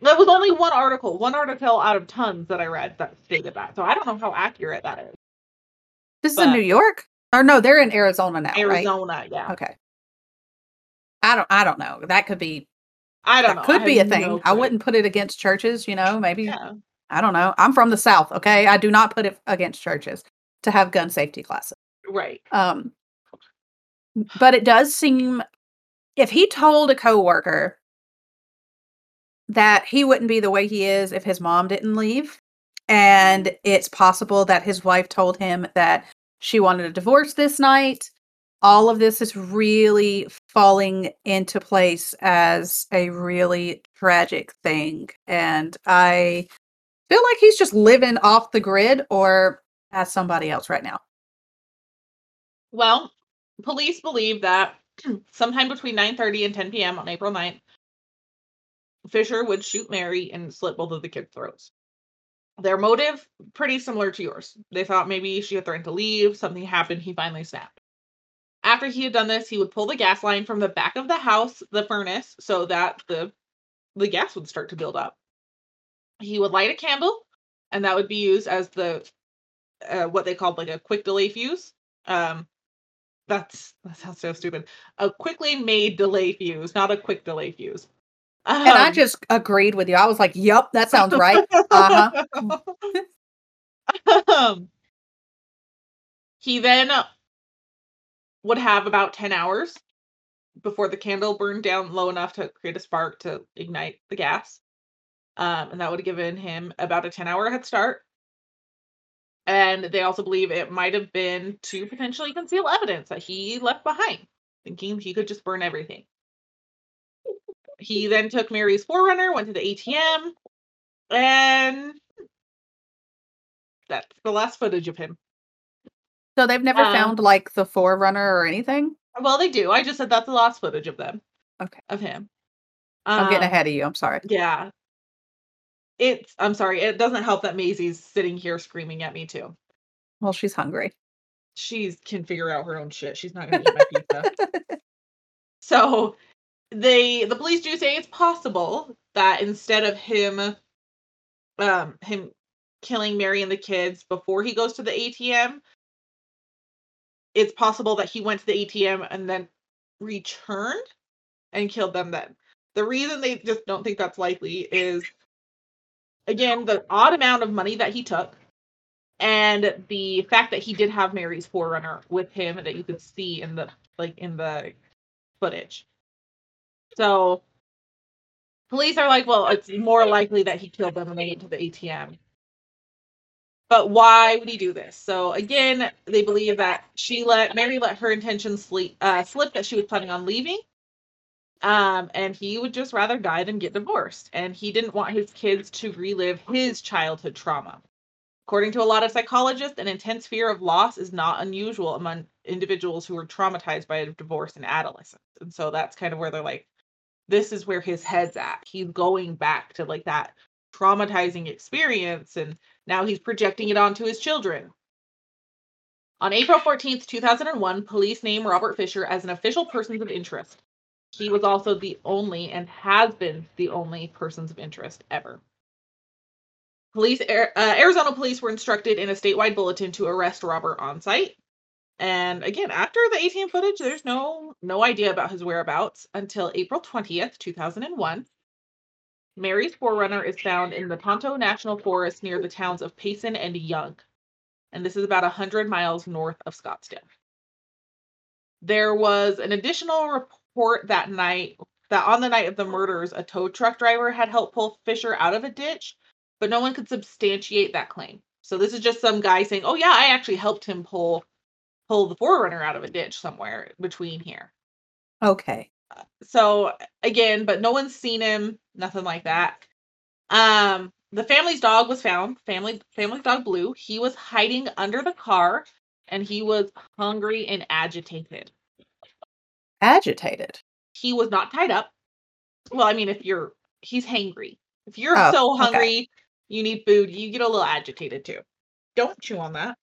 That was only one article. One article out of tons that I read that stated that. So I don't know how accurate that is. This but is in New York? Or no, they're in Arizona now, Arizona, right? yeah. Okay. I don't I don't know. That could be I don't that know. Could I be a thing. No I wouldn't put it against churches, you know, maybe. Yeah. I don't know. I'm from the South, okay? I do not put it against churches to have gun safety classes. Right. Um, but it does seem, if he told a coworker that he wouldn't be the way he is if his mom didn't leave, and it's possible that his wife told him that she wanted a divorce this night, all of this is really falling into place as a really tragic thing. And I feel like he's just living off the grid or as somebody else right now. Well, police believe that sometime between nine thirty and ten p.m. on April ninth, Fisher would shoot Mary and slit both of the kids' throats. Their motive, pretty similar to yours. They thought maybe she had threatened to leave, something happened, he finally snapped. After he had done this, he would pull the gas line from the back of the house, the furnace, so that the the gas would start to build up. He would light a candle, and that would be used as the uh, what they called like a quick delay fuse. Um, that's that sounds so stupid. A quickly made delay fuse, not a quick delay fuse. Um, and I just agreed with you. I was like, "Yep, that sounds right." Uh huh. Um, he then would have about ten hours before the candle burned down low enough to create a spark to ignite the gas. Um, and that would have given him about a ten hour head start. And they also believe it might have been to potentially conceal evidence that he left behind, thinking he could just burn everything. He then took Mary's four runner, went to the A T M, and that's the last footage of him. So they've never um, found, like, the four runner or anything? Well, they do. I just said that's the last footage of them. Okay. Of him. Um, I'm getting ahead of you. I'm sorry. Yeah. It's, I'm sorry, it doesn't help that Maisie's sitting here screaming at me, too. Well, she's hungry. She can figure out her own shit. She's not going to eat my pizza. So, they, the police do say it's possible that instead of him, um, him killing Mary and the kids before he goes to the A T M, it's possible that he went to the A T M and then returned and killed them then. The reason they just don't think that's likely is, again, the odd amount of money that he took and the fact that he did have Mary's four runner with him that you could see in the, like, in the footage. So police are like, well, it's more likely that he killed them when they went to the A T M. But why would he do this? So again, they believe that she let Mary let her intentions sleep, uh, slip that she was planning on leaving. Um, and he would just rather die than get divorced. And he didn't want his kids to relive his childhood trauma. According to a lot of psychologists, an intense fear of loss is not unusual among individuals who were traumatized by a divorce in adolescence. And so that's kind of where they're like, this is where his head's at. He's going back to, like, that traumatizing experience. And now he's projecting it onto his children. On April fourteenth, two thousand one, police named Robert Fisher as an official person of interest. He was also the only, and has been the only, persons of interest ever. Police, uh, Arizona police were instructed in a statewide bulletin to arrest Robert on site. And again, after the A T M footage, there's no no idea about his whereabouts until April twentieth, two thousand one. Mary's four runner is found in the Tonto National Forest near the towns of Payson and Young. And this is about one hundred miles north of Scottsdale. There was an additional report that night that on the night of the murders, a tow truck driver had helped pull Fisher out of a ditch, but no one could substantiate that claim. So this is just some guy saying, oh yeah, I actually helped him pull pull the four runner out of a ditch somewhere between here. Okay. So again, but no one's seen him, nothing like that. Um, the family's dog was found, family family's dog Blue. He was hiding under the car and he was hungry and agitated. Agitated. He was not tied up. Well, I mean, if you're, he's hangry. If you're oh, so hungry, okay. You need food, you get a little agitated too. Don't chew on that.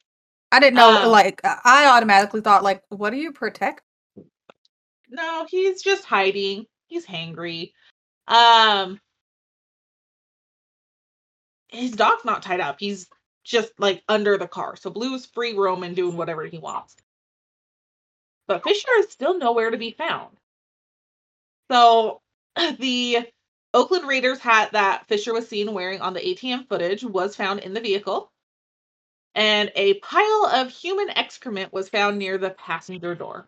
I didn't know, um, like, I automatically thought, like, what do you protect? No, he's just hiding. He's hangry. Um, his dog's not tied up. He's just, like, under the car. So Blue's free roaming, doing whatever he wants. But Fisher is still nowhere to be found. So the Oakland Raiders hat that Fisher was seen wearing on the A T M footage was found in the vehicle. And a pile of human excrement was found near the passenger door.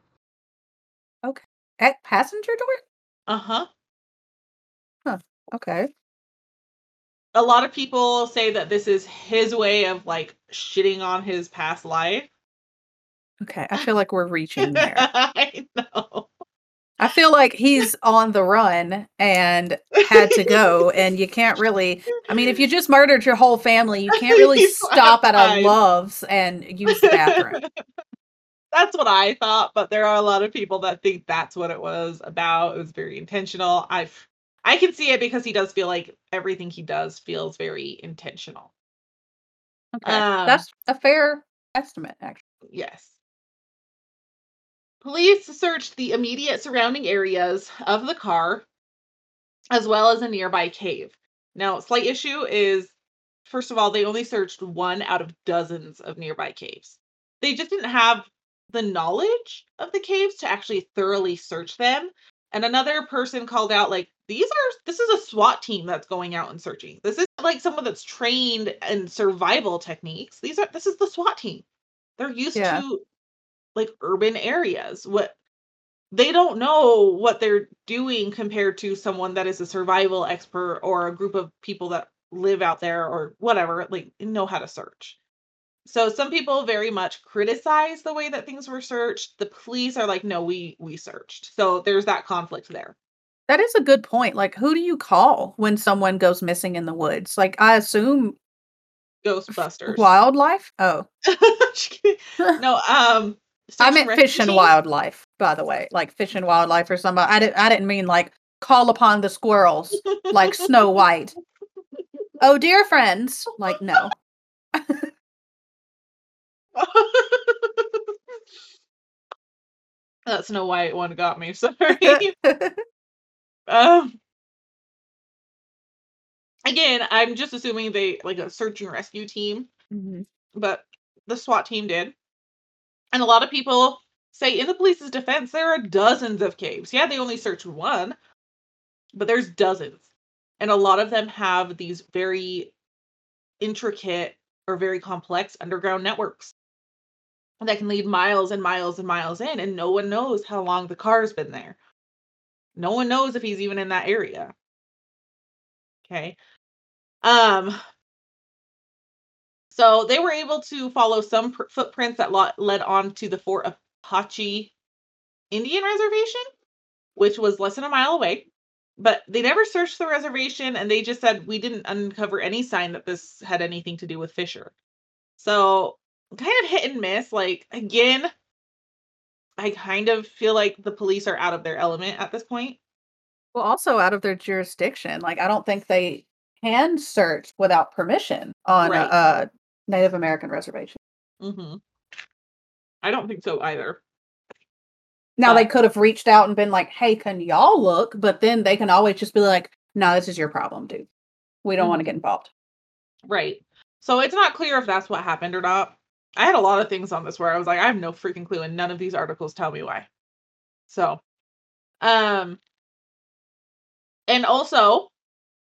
Okay. At passenger door? Uh-huh. Huh. Okay. A lot of people say that this is his way of, like, shitting on his past life. Okay, I feel like we're reaching there. I know. I feel like he's on the run and had to go, and you can't really, I mean, if you just murdered your whole family, you can't really stop at a Love's and use the bathroom. That's what I thought, but there are a lot of people that think that's what it was about. It was very intentional. I I can see it because he does feel like everything he does feels very intentional. Okay, um, that's a fair estimate, actually. Yes. Police searched the immediate surrounding areas of the car, as well as a nearby cave. Now, slight issue is, first of all, they only searched one out of dozens of nearby caves. They just didn't have the knowledge of the caves to actually thoroughly search them. And another person called out, like, these are, this is a SWAT team that's going out and searching. This isn't like someone that's trained in survival techniques. These are, this is the SWAT team. They're used yeah. to like urban areas. What they don't know what they're doing compared to someone that is a survival expert or a group of people that live out there or whatever, like know how to search. So some people very much criticize the way that things were searched. The police are like, no, we we searched. So there's that conflict there. That is a good point. Like, who do you call when someone goes missing in the woods? Like, I assume Ghostbusters. Wildlife? Oh. No, um I meant refugee. Fish and wildlife, by the way. Like fish and wildlife or somebody. I didn't I didn't mean like call upon the squirrels like Snow White. Oh dear friends. Like no. That Snow White one got me, sorry. um Again, I'm just assuming they, like, a search and rescue team, mm-hmm. but the SWAT team did. And a lot of people say, in the police's defense, there are dozens of caves. Yeah, they only searched one, but there's dozens. And a lot of them have these very intricate or very complex underground networks that can lead miles and miles and miles in, and no one knows how long the car's been there. No one knows if he's even in that area. Okay. Um, so they were able to follow some pr- footprints that lo- led on to the Fort Apache Indian Reservation, which was less than a mile away. But they never searched the reservation, and they just said, we didn't uncover any sign that this had anything to do with Fisher. So kind of hit and miss. Like, again, I kind of feel like the police are out of their element at this point. Well, also out of their jurisdiction. Like, I don't think they can search without permission on right. a, a Native American reservation. Mm-hmm. I don't think so either. Now, uh, they could have reached out and been like, hey, can y'all look? But then they can always just be like, no, this is your problem, dude. We don't mm-hmm. want to get involved. Right. So it's not clear if that's what happened or not. I had a lot of things on this where I was like, I have no freaking clue. And none of these articles tell me why. So, um... And also,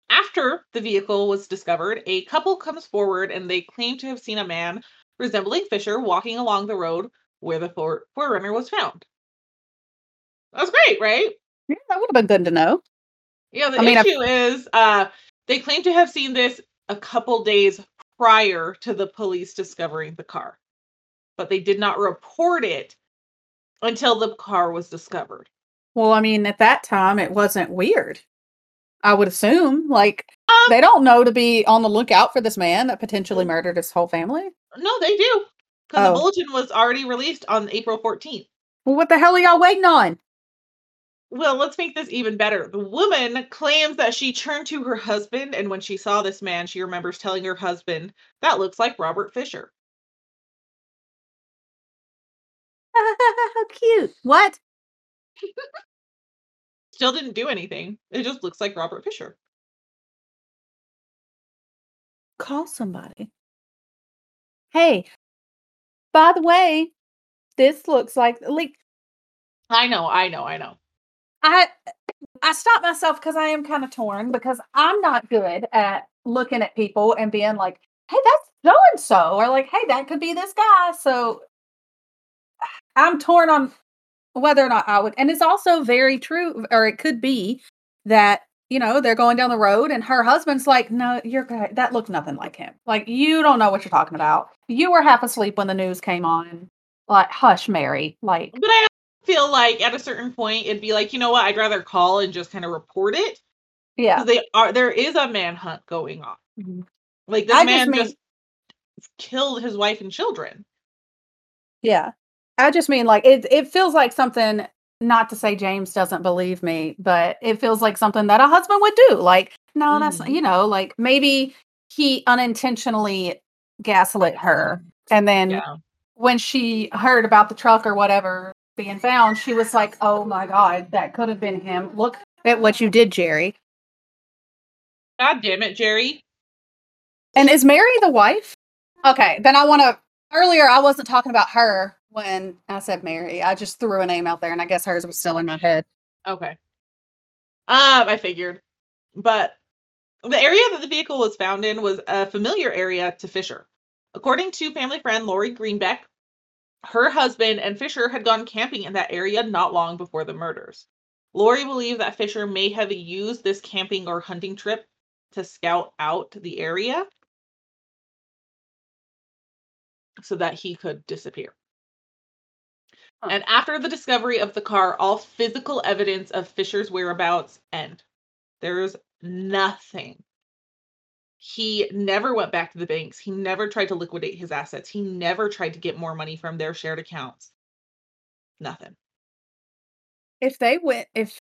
after the vehicle was discovered, a couple comes forward and they claim to have seen a man resembling Fisher walking along the road where the for- Forerunner was found. That's great, right? Yeah, that would have been good to know. Yeah, the I mean, issue I've... is uh, they claim to have seen this a couple days prior to the police discovering the car. But they did not report it until the car was discovered. Well, I mean, at that time, it wasn't weird. I would assume, like, um, they don't know to be on the lookout for this man that potentially murdered his whole family? No, they do. Because oh. the bulletin was already released on April fourteenth. Well, what the hell are y'all waiting on? Well, let's make this even better. The woman claims that she turned to her husband, and when she saw this man, she remembers telling her husband, that looks like Robert Fisher. How cute. What? Still didn't do anything. It just looks like Robert Fisher. Call somebody. Hey, by the way, this looks like like. I know, I know, I know. I I stopped myself because I am kind of torn because I'm not good at looking at people and being like, "Hey, that's so and so," or like, "Hey, that could be this guy." So I'm torn on whether or not I would, and it's also very true, or it could be that, you know, they're going down the road and her husband's like, no, you're good. That looked nothing like him. Like, you don't know what you're talking about. You were half asleep when the news came on. Like, hush, Mary. Like, but I feel like at a certain point, it'd be like, you know what? I'd rather call and just kind of report it. Yeah. They are, there is a manhunt going on. Mm-hmm. Like, this I man just, mean, just killed his wife and children. Yeah. I just mean, like, it it feels like something, not to say James doesn't believe me, but it feels like something that a husband would do. Like, no, that's, mm. you know, like, maybe he unintentionally gaslit her. And then yeah. when she heard about the truck or whatever being found, she was like, oh, my God, that could have been him. Look at what you did, Jerry. God damn it, Jerry. And is Mary the wife? Okay, then I want to, earlier I wasn't talking about her. When I said Mary, I just threw a name out there, and I guess hers was still in my head. Okay. Um, I figured. But the area that the vehicle was found in was a familiar area to Fisher. According to family friend Lori Greenbeck, her husband and Fisher had gone camping in that area not long before the murders. Lori believed that Fisher may have used this camping or hunting trip to scout out the area so that he could disappear. Huh. And after the discovery of the car, all physical evidence of Fisher's whereabouts end. There's nothing. He never went back to the banks. He never tried to liquidate his assets. He never tried to get more money from their shared accounts. Nothing. If they went, if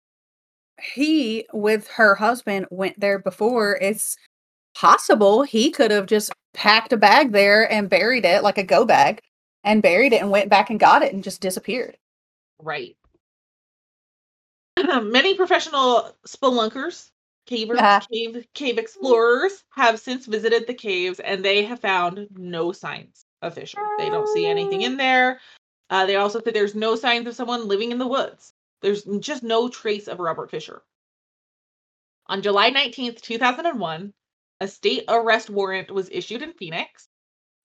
he with her husband went there before, it's possible he could have just packed a bag there and buried it, like a go bag, and buried it and went back and got it and just disappeared. Right. Many professional spelunkers, cavers, yeah. cave, cave explorers, have since visited the caves, and they have found no signs of Fisher. They don't see anything in there. Uh, they also said there's no signs of someone living in the woods. There's just no trace of Robert Fisher. On July nineteenth, two thousand one, a state arrest warrant was issued in Phoenix,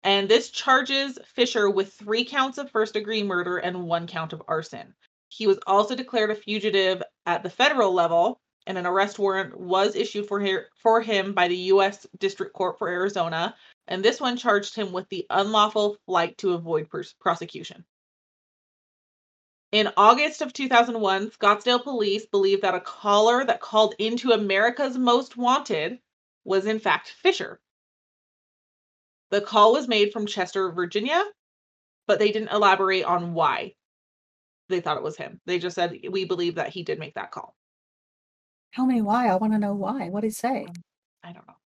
and this charges Fisher with three counts of first-degree murder and one count of arson. He was also declared a fugitive at the federal level, and an arrest warrant was issued for her, for him by the U S District Court for Arizona, and this one charged him with the unlawful flight to avoid pers- prosecution. In August of two thousand one, Scottsdale police believed that a caller that called into America's Most Wanted was in fact Fisher. The call was made from Chester, Virginia, but they didn't elaborate on why they thought it was him. They just said, we believe that he did make that call. Tell me why. I want to know why. What did he say? I don't know.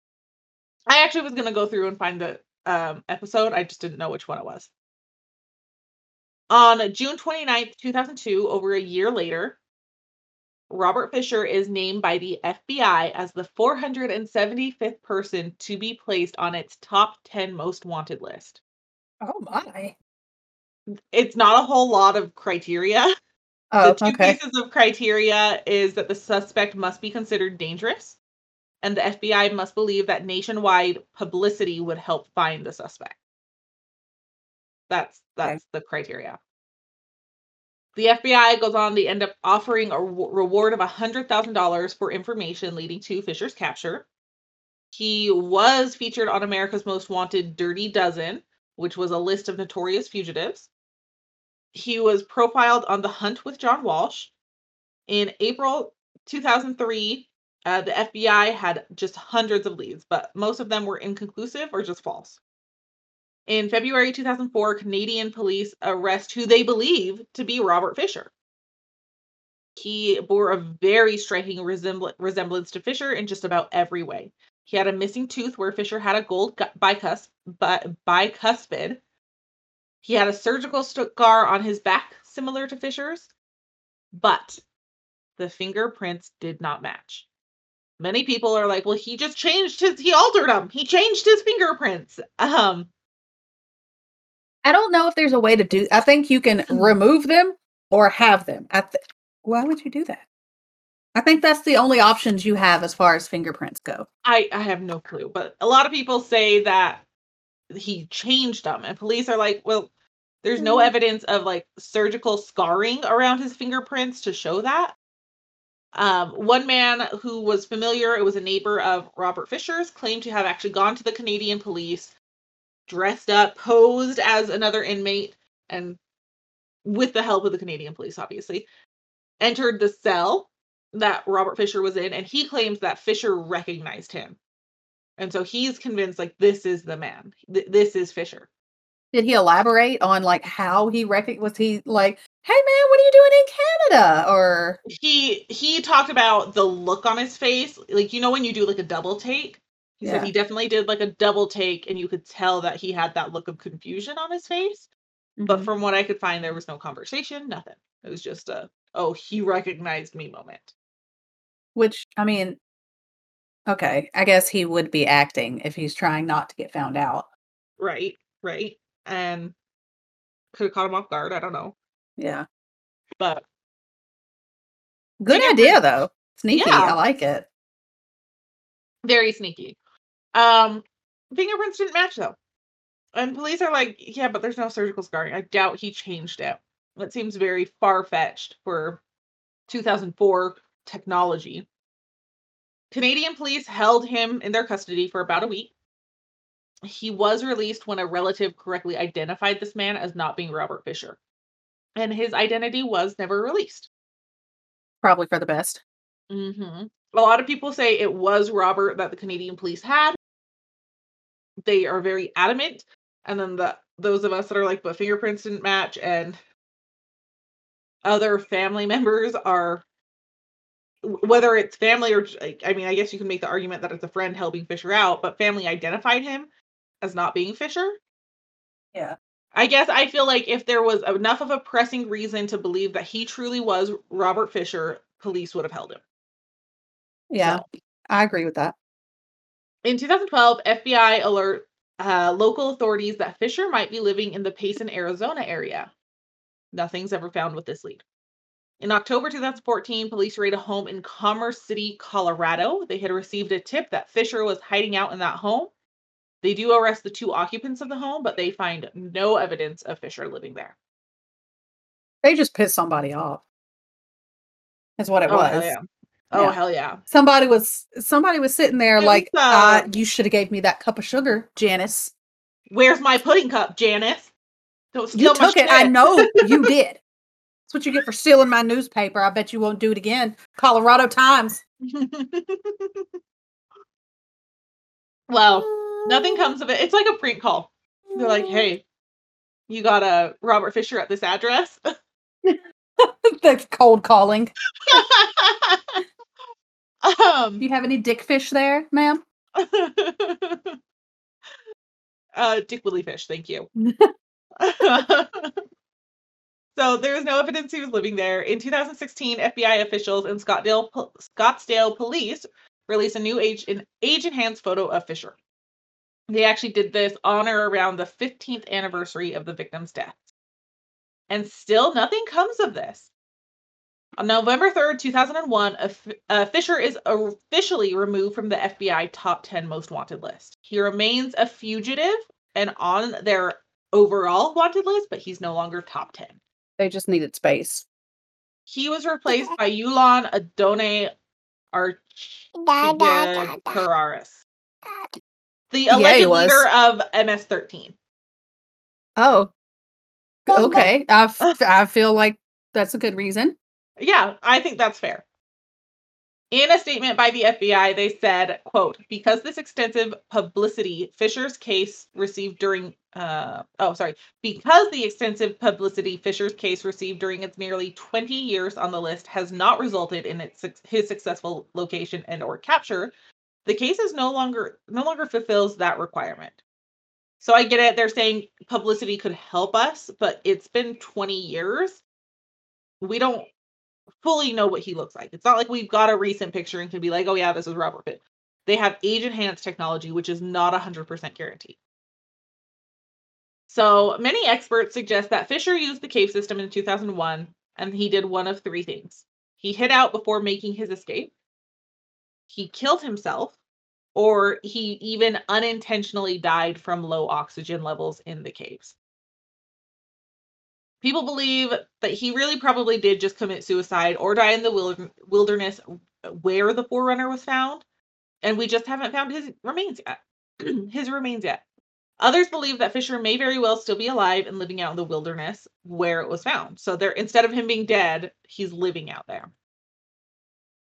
I actually was going to go through and find the um, episode. I just didn't know which one it was. On June twenty-ninth, two thousand two, over a year later, Robert Fisher is named by the F B I as the four hundred seventy-fifth person to be placed on its top ten most wanted list. Oh my. It's not a whole lot of criteria. Oh, the two okay. pieces of criteria is that the suspect must be considered dangerous, and the F B I must believe that nationwide publicity would help find the suspect. That's that's okay. the criteria. The F B I goes on, they end up offering a reward of one hundred thousand dollars for information leading to Fisher's capture. He was featured on America's Most Wanted Dirty Dozen, which was a list of notorious fugitives. He was profiled on The Hunt with John Walsh. In April two thousand three, uh, the F B I had just hundreds of leads, but most of them were inconclusive or just false. In February two thousand four, Canadian police arrest who they believe to be Robert Fisher. He bore a very striking resembl- resemblance to Fisher in just about every way. He had a missing tooth where Fisher had a gold bicusp- bicuspid. He had a surgical scar on his back similar to Fisher's, but the fingerprints did not match. Many people are like, well, he just changed his, he altered them. He changed his fingerprints. Um, I don't know if there's a way to do. I think you can remove them or have them. I th- Why would you do that? I think that's the only options you have as far as fingerprints go. I, I have no clue, but a lot of people say that he changed them, and police are like, well, there's no evidence of like surgical scarring around his fingerprints to show that. Um, one man who was familiar, it was a neighbor of Robert Fisher's, claimed to have actually gone to the Canadian police, dressed up, posed as another inmate, and with the help of the Canadian police, obviously, entered the cell that Robert Fisher was in, and he claims that Fisher recognized him. And so he's convinced, like, this is the man. Th- this is Fisher. Did he elaborate on, like, how he recognized? Was he like, hey, man, what are you doing in Canada? Or He he talked about the look on his face. Like, you know when you do, like, a double take? He yeah. said he definitely did like a double take, and you could tell that he had that look of confusion on his face. Mm-hmm. But from what I could find, there was no conversation, nothing. It was just a, oh, he recognized me moment. Which, I mean, okay, I guess he would be acting if he's trying not to get found out. Right, right. And could have caught him off guard. I don't know. Yeah. But. Good idea, though. Sneaky. Yeah. I like it. Very sneaky. Um, fingerprints didn't match, though. And police are like, yeah, but there's no surgical scarring. I doubt he changed it. That seems very far-fetched for two thousand four technology. Canadian police held him in their custody for about a week. He was released when a relative correctly identified this man as not being Robert Fisher. And his identity was never released. Probably for the best. Mm-hmm. A lot of people say it was Robert that the Canadian police had. They are very adamant. And then the those of us that are like, but fingerprints didn't match, and other family members are, whether it's family or, I mean, I guess you can make the argument that it's a friend helping Fisher out, but family identified him as not being Fisher. Yeah. I guess I feel like if there was enough of a pressing reason to believe that he truly was Robert Fisher, police would have held him. Yeah, so, I agree with that. In two thousand twelve, F B I alert uh, local authorities that Fisher might be living in the Payson, Arizona area. Nothing's ever found with this lead. In October two thousand fourteen, police raided a home in Commerce City, Colorado. They had received a tip that Fisher was hiding out in that home. They do arrest the two occupants of the home, but they find no evidence of Fisher living there. They just pissed somebody off. That's what it oh, was. Hell yeah. Oh, yeah. hell yeah. Somebody was somebody was sitting there was, like, uh, uh, you should have gave me that cup of sugar, Janice. Where's my pudding cup, Janice? Don't steal you my took shit. It. I know you did. That's what you get for stealing my newspaper. I bet you won't do it again. Colorado Times. Well, nothing comes of it. It's like a prank call. They're like, hey, you got a Robert Fisher at this address? That's cold calling. Um, do you have any dick fish there, ma'am? uh, dick willy fish, thank you. So there was no evidence he was living there. In two thousand sixteen, F B I officials and Scottsdale po- Scottsdale police released a new age an age-enhanced photo of Fisher. They actually did this on or around the fifteenth anniversary of the victim's death. And still nothing comes of this. On November third, two thousand one, a, a Fisher is officially removed from the F B I top ten most wanted list. He remains a fugitive and on their overall wanted list, but he's no longer top ten. They just needed space. He was replaced by Yulan Adone Archie Carreras, the elected yeah, leader of M S thirteen. Oh, okay. I, f- I feel like that's a good reason. Yeah, I think that's fair. In a statement by the F B I, they said, quote, because this extensive publicity Fisher's case received during, uh, oh, sorry, because the extensive publicity Fisher's case received during its nearly twenty years on the list has not resulted in its his successful location and or capture, the case is no longer, no longer fulfills that requirement. So I get it. They're saying publicity could help us, but it's been twenty years. We don't fully know what he looks like. It's not like we've got a recent picture and can be like, oh yeah, this is Robert Pitt. They have age-enhanced technology, which is not one hundred percent guaranteed. So many experts suggest that Fisher used the cave system in two thousand one, and he did one of three things. He hid out before making his escape, he killed himself, or he even unintentionally died from low oxygen levels in the caves. People believe that he really probably did just commit suicide or die in the wilderness where the Forerunner was found, and we just haven't found his remains yet. his remains yet. Others believe that Fisher may very well still be alive and living out in the wilderness where it was found. So there, instead of him being dead, he's living out there.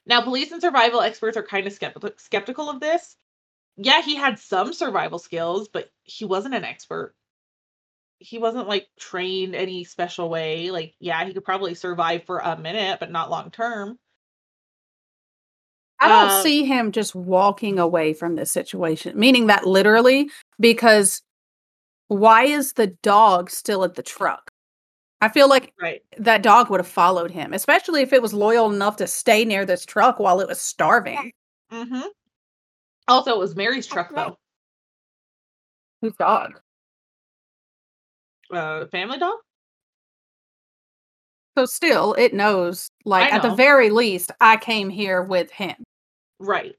Now, police and survival experts are kind of skepti- skeptical of this. Yeah, he had some survival skills, but he wasn't an expert. He wasn't like trained any special way. Like, yeah, he could probably survive for a minute, but not long term. I don't um, see him just walking away from this situation, meaning that literally, because why is the dog still at the truck? I feel like right. that dog would have followed him, especially if it was loyal enough to stay near this truck while it was starving. Mm-hmm. Also, it was Mary's truck, though. Whose dog? Uh, family dog? So still, it knows, like, know. At the very least, I came here with him. Right.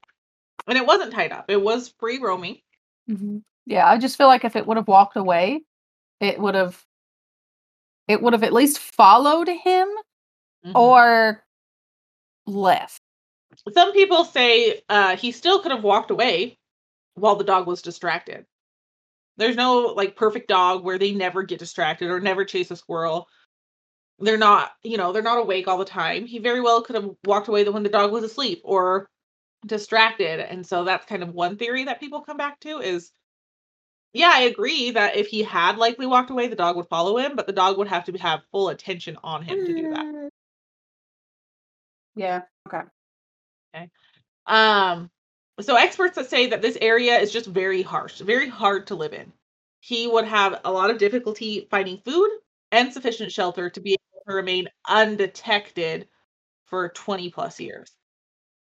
And it wasn't tied up. It was free roaming. Mm-hmm. Yeah, I just feel like if it would have walked away, it would have, it would have at least followed him mm-hmm. or left. Some people say uh, he still could have walked away while the dog was distracted. There's no, like, perfect dog where they never get distracted or never chase a squirrel. They're not, you know, they're not awake all the time. He very well could have walked away when the dog was asleep or distracted. And so that's kind of one theory that people come back to is, yeah, I agree that if he had likely walked away, the dog would follow him, but the dog would have to have full attention on him to do that. Yeah. Okay. Okay. Um, so experts that say that this area is just very harsh, very hard to live in. He would have a lot of difficulty finding food and sufficient shelter to be able to remain undetected for twenty plus years.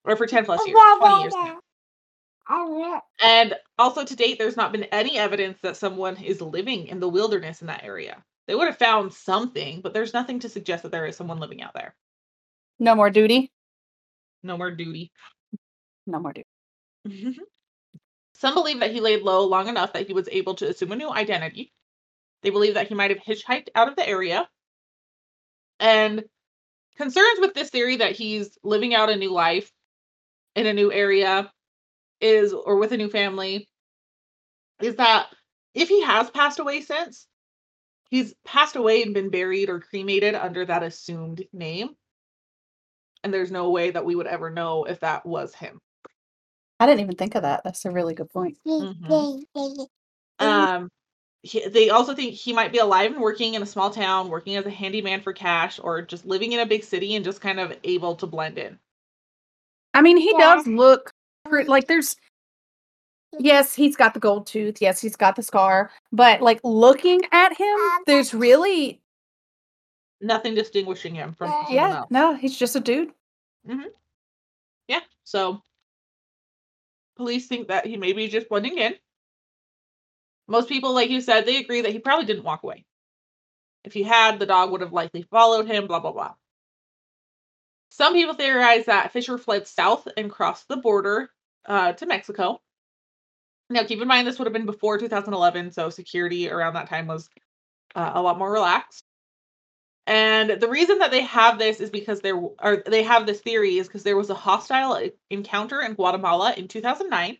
Or for ten plus years, twenty years now. And also to date, there's not been any evidence that someone is living in the wilderness in that area. They would have found something, but there's nothing to suggest that there is someone living out there. No more duty. No more duty. No more duty. Mm-hmm. Some believe that he laid low long enough that he was able to assume a new identity. They believe that he might have hitchhiked out of the area. And concerns with this theory that he's living out a new life in a new area is, or with a new family, is that if he has passed away since, he's passed away and been buried or cremated under that assumed name. And there's no way that we would ever know if that was him. I didn't even think of that. That's a really good point. Mm-hmm. Um, he, they also think he might be alive and working in a small town, working as a handyman for cash, or just living in a big city and just kind of able to blend in. I mean, he yeah. does look like there's, yes, he's got the gold tooth. Yes, he's got the scar. But like looking at him, there's really nothing distinguishing him from someone yeah, else. No, he's just a dude. Mm-hmm. Yeah, so police think that he may be just blending in. Most people, like you said, they agree that he probably didn't walk away. If he had, the dog would have likely followed him, blah, blah, blah. Some people theorize that Fisher fled south and crossed the border uh, to Mexico. Now, keep in mind, this would have been before two thousand eleven, so security around that time was uh, a lot more relaxed. And the reason that they have this is because there, or they have this theory is because there was a hostile encounter in Guatemala in two thousand nine.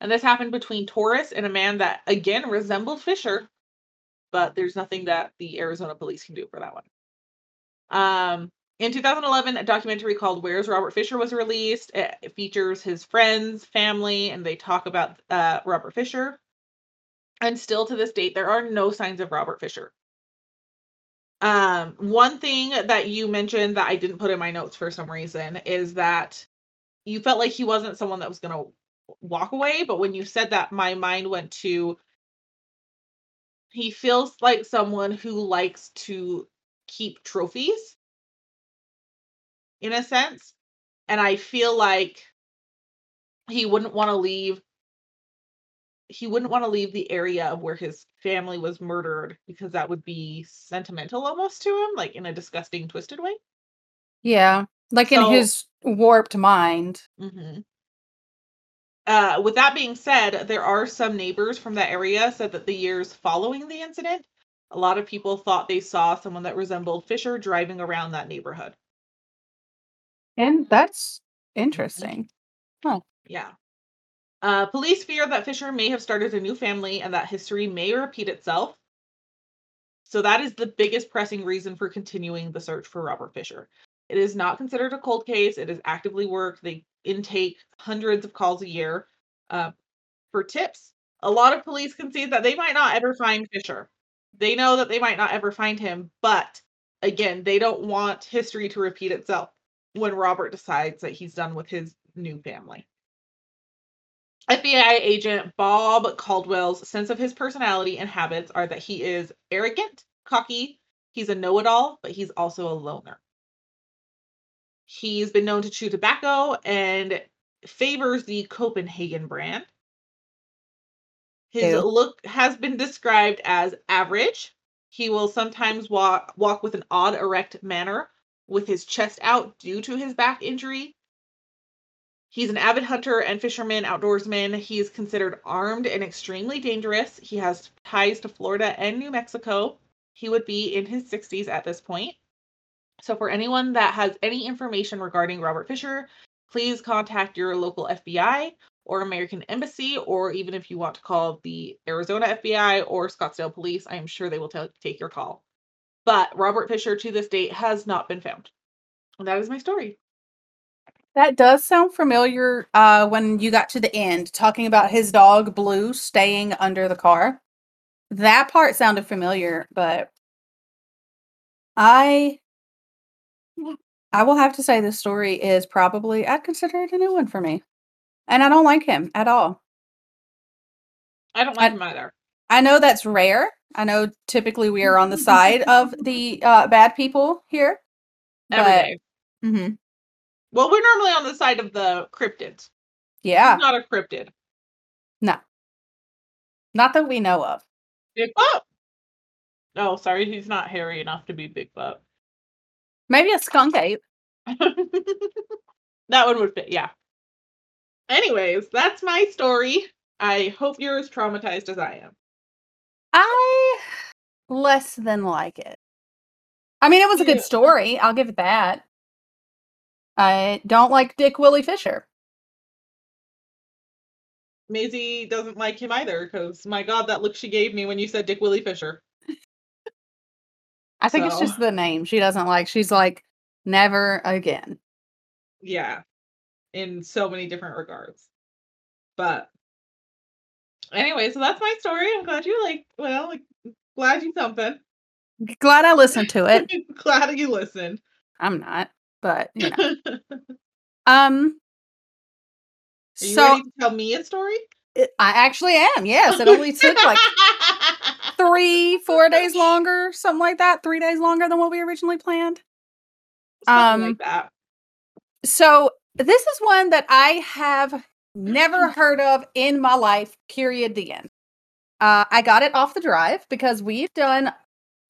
And this happened between tourists and a man that, again, resembled Fisher. But there's nothing that the Arizona police can do for that one. Um, in two thousand eleven, a documentary called Where's Robert Fisher was released. It features his friends, family, and they talk about uh, Robert Fisher. And still to this date, there are no signs of Robert Fisher. Um, one thing that you mentioned that I didn't put in my notes for some reason is that you felt like he wasn't someone that was going to walk away. But when you said that, my mind went to, he feels like someone who likes to keep trophies in a sense. And I feel like he wouldn't want to leave. He wouldn't want to leave the area of where his family was murdered because that would be sentimental almost to him, like in a disgusting, twisted way. Yeah. Like so, in his warped mind. Mm-hmm. Uh, with that being said, there are some neighbors from that area said that the years following the incident, a lot of people thought they saw someone that resembled Fisher driving around that neighborhood. And that's interesting. Huh. Yeah. Uh, police fear that Fisher may have started a new family and that history may repeat itself. So that is the biggest pressing reason for continuing the search for Robert Fisher. It is not considered a cold case. It is actively worked. They intake hundreds of calls a year uh, for tips. A lot of police concede that they might not ever find Fisher. They know that they might not ever find him, but again, they don't want history to repeat itself when Robert decides that he's done with his new family. F B I agent Bob Caldwell's sense of his personality and habits are that he is arrogant, cocky, he's a know-it-all, but he's also a loner. He's been known to chew tobacco and favors the Copenhagen brand. His Ew. Look has been described as average, He will sometimes walk, walk with an odd erect manner, with his chest out due to his back injury. He's an avid hunter and fisherman, outdoorsman. He is considered armed and extremely dangerous. He has ties to Florida and New Mexico. He would be in his sixties at this point. So for anyone that has any information regarding Robert Fisher, please contact your local F B I or American Embassy, or even if you want to call the Arizona F B I or Scottsdale Police, I am sure they will t- take your call. But Robert Fisher to this date has not been found. And that is my story. That does sound familiar uh, when you got to the end, talking about his dog, Blue, staying under the car. That part sounded familiar, but I... I will have to say this story is probably, I'd consider it a new one for me. And I don't like him at all. I don't like I, him either. I know that's rare. I know typically we are on the side of the uh, bad people here. Every but, day. Mm-hmm. Well, we're normally on the side of the cryptids. Yeah. He's not a cryptid. No. Not that we know of. Bigfoot? No, oh, sorry. He's not hairy enough to be Bigfoot. Maybe a skunk ape. That one would fit, yeah. Anyways, that's my story. I hope you're as traumatized as I am. I less than like it. I mean, it was a good story. I'll give it that. I don't like Dick Willie Fisher. Maisie doesn't like him either, because my God, that look she gave me when you said Dick Willie Fisher. I think so. It's just the name she doesn't like. She's like, never again. Yeah. In so many different regards. But anyway, so that's my story. I'm glad you like, well, like, glad you something. Glad I listened to it. Glad you listened. I'm not, but, you know. um, Are you so, ready to tell me a story? It, I actually am, yes. It only took like... Three, four days longer, something like that. Three days longer than what we originally planned. Something um, like that. So this is one that I have never heard of in my life, period, the end. Uh, I got it off the drive because we've done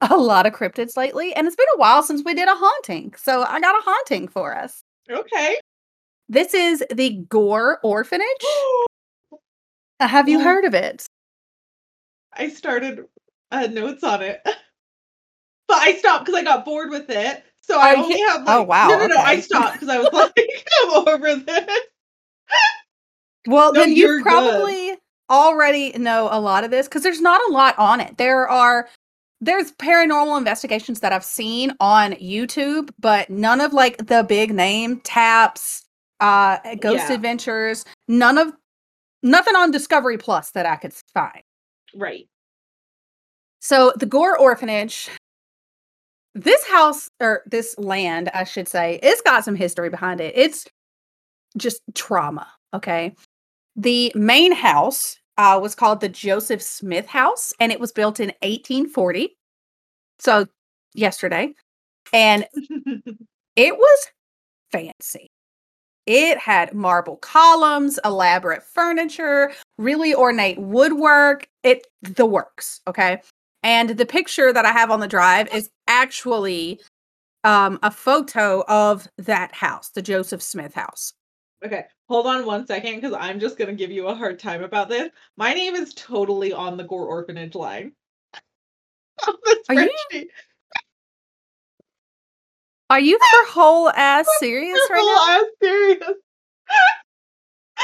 a lot of cryptids lately, and it's been a while since we did a haunting. So I got a haunting for us. Okay. This is the Gore Orphanage. Have you heard of it? I started... Uh, notes on it, but I stopped because I got bored with it. So I oh, only yeah. have like oh, wow. no, no, no. Okay. I stopped because I was like, I'm over this. Well, no, then you probably good. already know a lot of this because there's not a lot on it. There are there's paranormal investigations that I've seen on YouTube, but none of like the big name taps, uh, Ghost yeah. Adventures, none of nothing on Discovery Plus that I could find. Right. So the Gore Orphanage, this house, or this land, I should say, it's got some history behind it. It's just trauma, okay? The main house uh, was called the Joseph Smith House, and it was built in eighteen forty, so yesterday. And it was fancy. It had marble columns, elaborate furniture, really ornate woodwork. It, the works, okay? And the picture that I have on the drive is actually um, a photo of that house, the Joseph Smith House. Okay, hold on one second, because I'm just going to give you a hard time about this. My name is totally on the Gore Orphanage line. On the spreadsheet. Are you, are you for whole ass serious right now? Whole ass serious.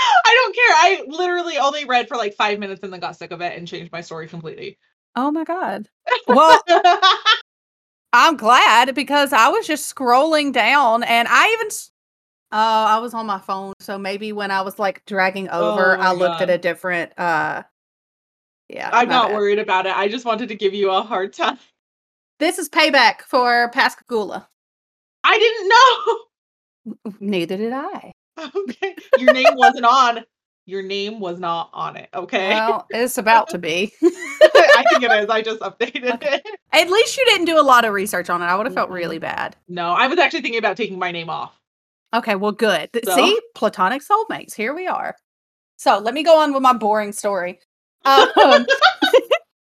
I don't care. I literally only read for like five minutes and then got sick of it and changed my story completely. Oh my God. Well, I'm glad because I was just scrolling down and I even, oh, uh, I was on my phone. So maybe when I was like dragging over, oh I looked God. at a different, uh, yeah. I'm not bad. worried about it. I just wanted to give you a hard time. This is payback for Pascagoula. I didn't know. Neither did I. Okay. Your name wasn't on. Your name was not on it, okay? Well, it's about to be. I think it is. I just updated okay. it. At least you didn't do a lot of research on it. I would have felt really bad. No, I was actually thinking about taking my name off. Okay, well, good. So? See? Platonic soulmates. Here we are. So, let me go on with my boring story. Um,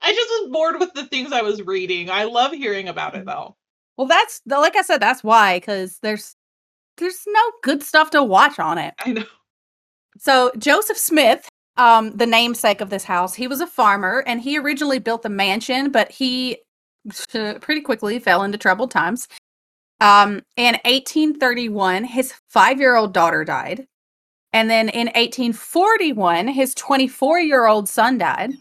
I just was bored with the things I was reading. I love hearing about it, though. Well, that's, like I said, that's why, because there's there's no good stuff to watch on it. I know. So Joseph Smith, um, the namesake of this house, he was a farmer, and he originally built the mansion, but he pretty quickly fell into troubled times. Um, in eighteen thirty-one, his five-year-old daughter died. And then in eighteen forty-one, his twenty-four-year-old son died.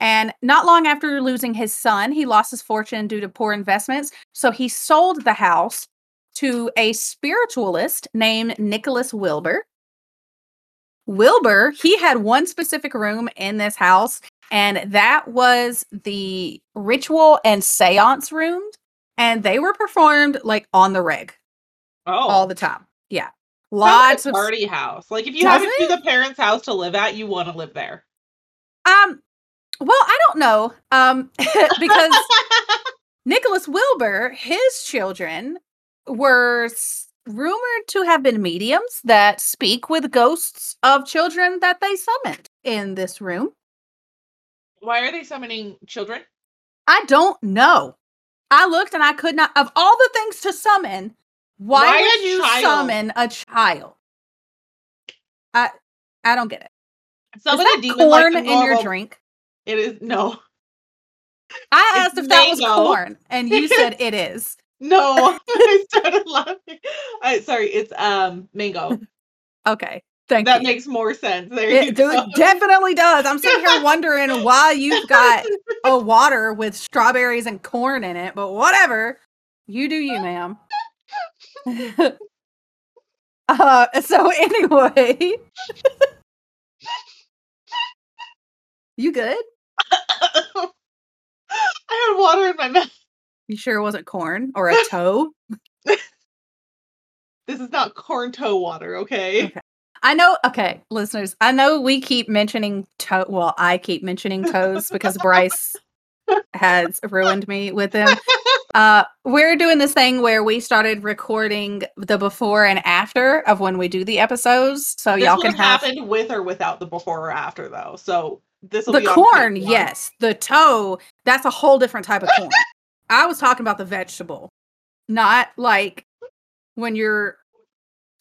And not long after losing his son, he lost his fortune due to poor investments. So he sold the house to a spiritualist named Nicholas Wilbur. Wilbur, he had one specific room in this house, and that was the ritual and seance room. And they were performed, like, on the reg. Oh. All the time. Yeah. Lots of party house. Like, if you haven't been to the parents' house to live at, you want to live there. Um, well, I don't know. Um, because Nicholas Wilbur, his children were rumored to have been mediums that speak with ghosts of children that they summoned in this room. Why are they summoning children? I don't know. I looked and I could not, of all the things to summon, why, why would you child? summon a child? I I don't get it. Some is of that the demons corn like the in your drink? It is, no. I asked it's if mango. That was corn, and you said it is. No, I started laughing. I, sorry, it's um mango. Okay, thank that you. That makes more sense. There it, you go. It definitely does. I'm sitting here wondering why you've got a water with strawberries and corn in it, but whatever. You do you, ma'am. uh, so anyway, you good? I had water in my mouth. You sure it wasn't corn or a toe? This is not corn toe water, okay? okay? I know. Okay, listeners, I know we keep mentioning toe. Well, I keep mentioning toes because Bryce has ruined me with them. Uh, we're doing this thing where we started recording the before and after of when we do the episodes, so this y'all can have happened with or without the before or after, though. So this will the be corn, yes, the toe. That's a whole different type of corn. I was talking about the vegetable, not like when your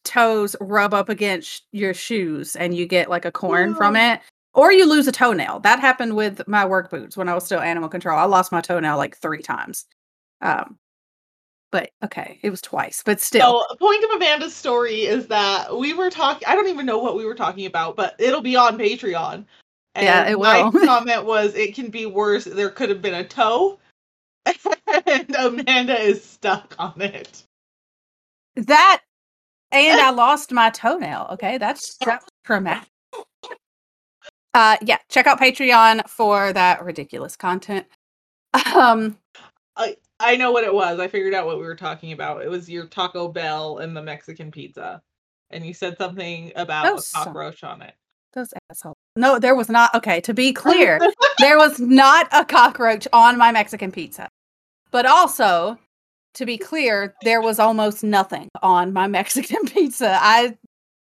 toes rub up against your shoes and you get like a corn oh. from it, or you lose a toenail. That happened with my work boots when I was still animal control. I lost my toenail like three times. Um, but okay, it was twice, but still. So, point of Amanda's story is that we were talking, I don't even know what we were talking about, but it'll be on Patreon. And yeah, it will. My comment was, it can be worse. There could have been a toe. And Amanda is stuck on it. That, and I lost my toenail. Okay. That's, that's traumatic. Uh, yeah. Check out Patreon for that ridiculous content. Um, I, I know what it was. I figured out what we were talking about. It was your Taco Bell and the Mexican pizza. And you said something about a cockroach on it. Those assholes. No, there was not. Okay, to be clear, there was not a cockroach on my Mexican pizza. But also, to be clear, there was almost nothing on my Mexican pizza. I,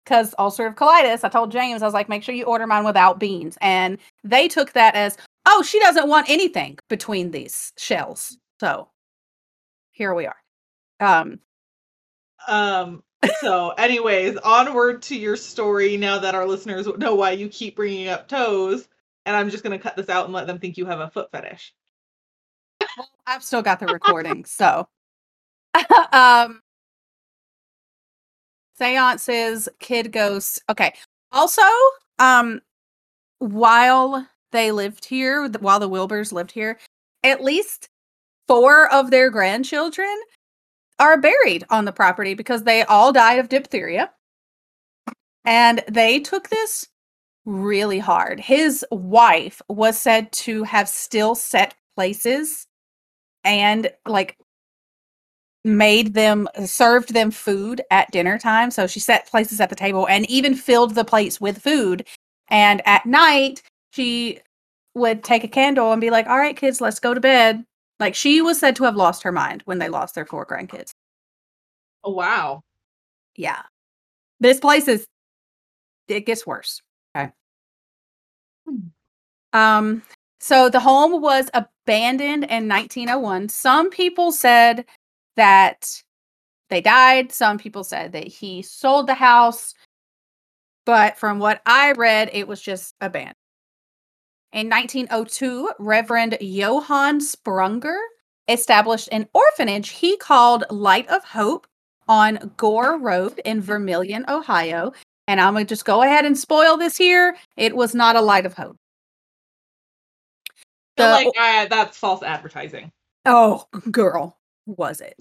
because ulcerative colitis, I told James, I was like, make sure you order mine without beans. And they took that as, oh, she doesn't want anything between these shells. So here we are. Um, um. So anyways, onward to your story now that our listeners know why you keep bringing up toes. And I'm just going to cut this out and let them think you have a foot fetish. Well, I've still got the recording, so. um, seances, kid ghosts. Okay. Also, um, while they lived here, while the Wilburs lived here, at least four of their grandchildren are buried on the property because they all died of diphtheria. And they took this really hard. His wife was said to have still set places and like made them, served them food at dinner time. So she set places at the table and even filled the plates with food. And at night, she would take a candle and be like, all right, kids, let's go to bed. Like, she was said to have lost her mind when they lost their four grandkids. Oh, wow. Yeah. This place is, it gets worse. Okay. Hmm. Um, So the home was abandoned in nineteen oh one. Some people said that they died. Some people said that he sold the house. But from what I read, it was just abandoned. In nineteen oh two, Reverend Johann Sprunger established an orphanage he called Light of Hope on Gore Road in Vermilion, Ohio. And I'm going to just go ahead and spoil this here. It was not a Light of Hope. The, like, uh, that's false advertising. Oh, girl, was it?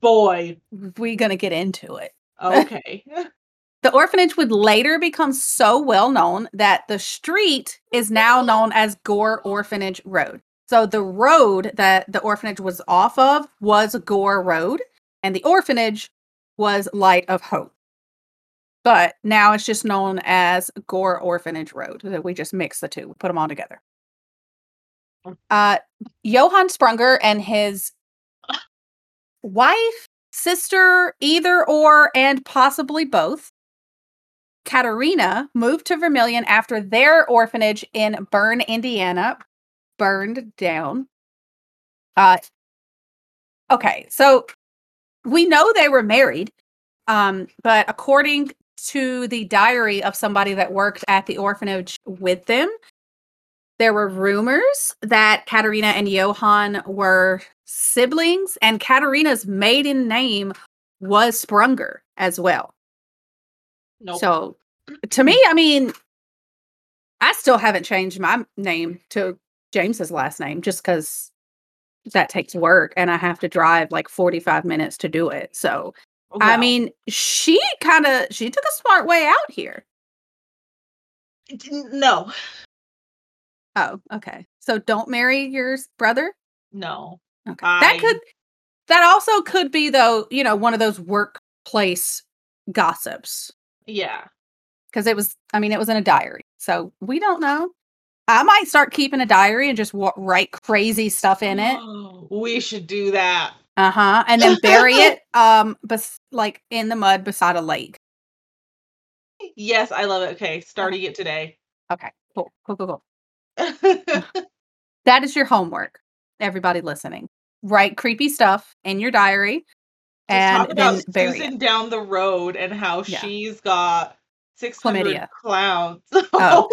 Boy. We're going to get into it. Okay. The orphanage would later become so well known that the street is now known as Gore Orphanage Road. So the road that the orphanage was off of was Gore Road, and the orphanage was Light of Hope. But now it's just known as Gore Orphanage Road. That we just mix the two, we put them all together. Uh, Johann Sprunger and his wife, sister, either or, and possibly both, Katerina, moved to Vermilion after their orphanage in Bern, Indiana, burned down. Uh, okay, so we know they were married, um, but according to the diary of somebody that worked at the orphanage with them, there were rumors that Katerina and Johann were siblings, and Katerina's maiden name was Sprunger as well. Nope. So, to me, I mean, I still haven't changed my name to James's last name just because that takes work, and I have to drive like forty-five minutes to do it. So, wow. I mean, she kind of, she took a smart way out here. No. Oh, okay. So don't marry your brother? No. Okay. I... That could, that also could be, though, you know, one of those workplace gossips. Yeah. Because it was, I mean, it was in a diary. So we don't know. I might start keeping a diary and just w- write crazy stuff in it. Oh, we should do that. Uh-huh. And then bury it, um, bes- like, in the mud beside a lake. Yes, I love it. Okay. Starting it today. Okay. Cool. Cool, cool, cool. That is your homework, everybody listening. Write creepy stuff in your diary and talk about then bury Susan it. Down the road and how yeah. she's got six hundred chlamydia. Clowns. Oh.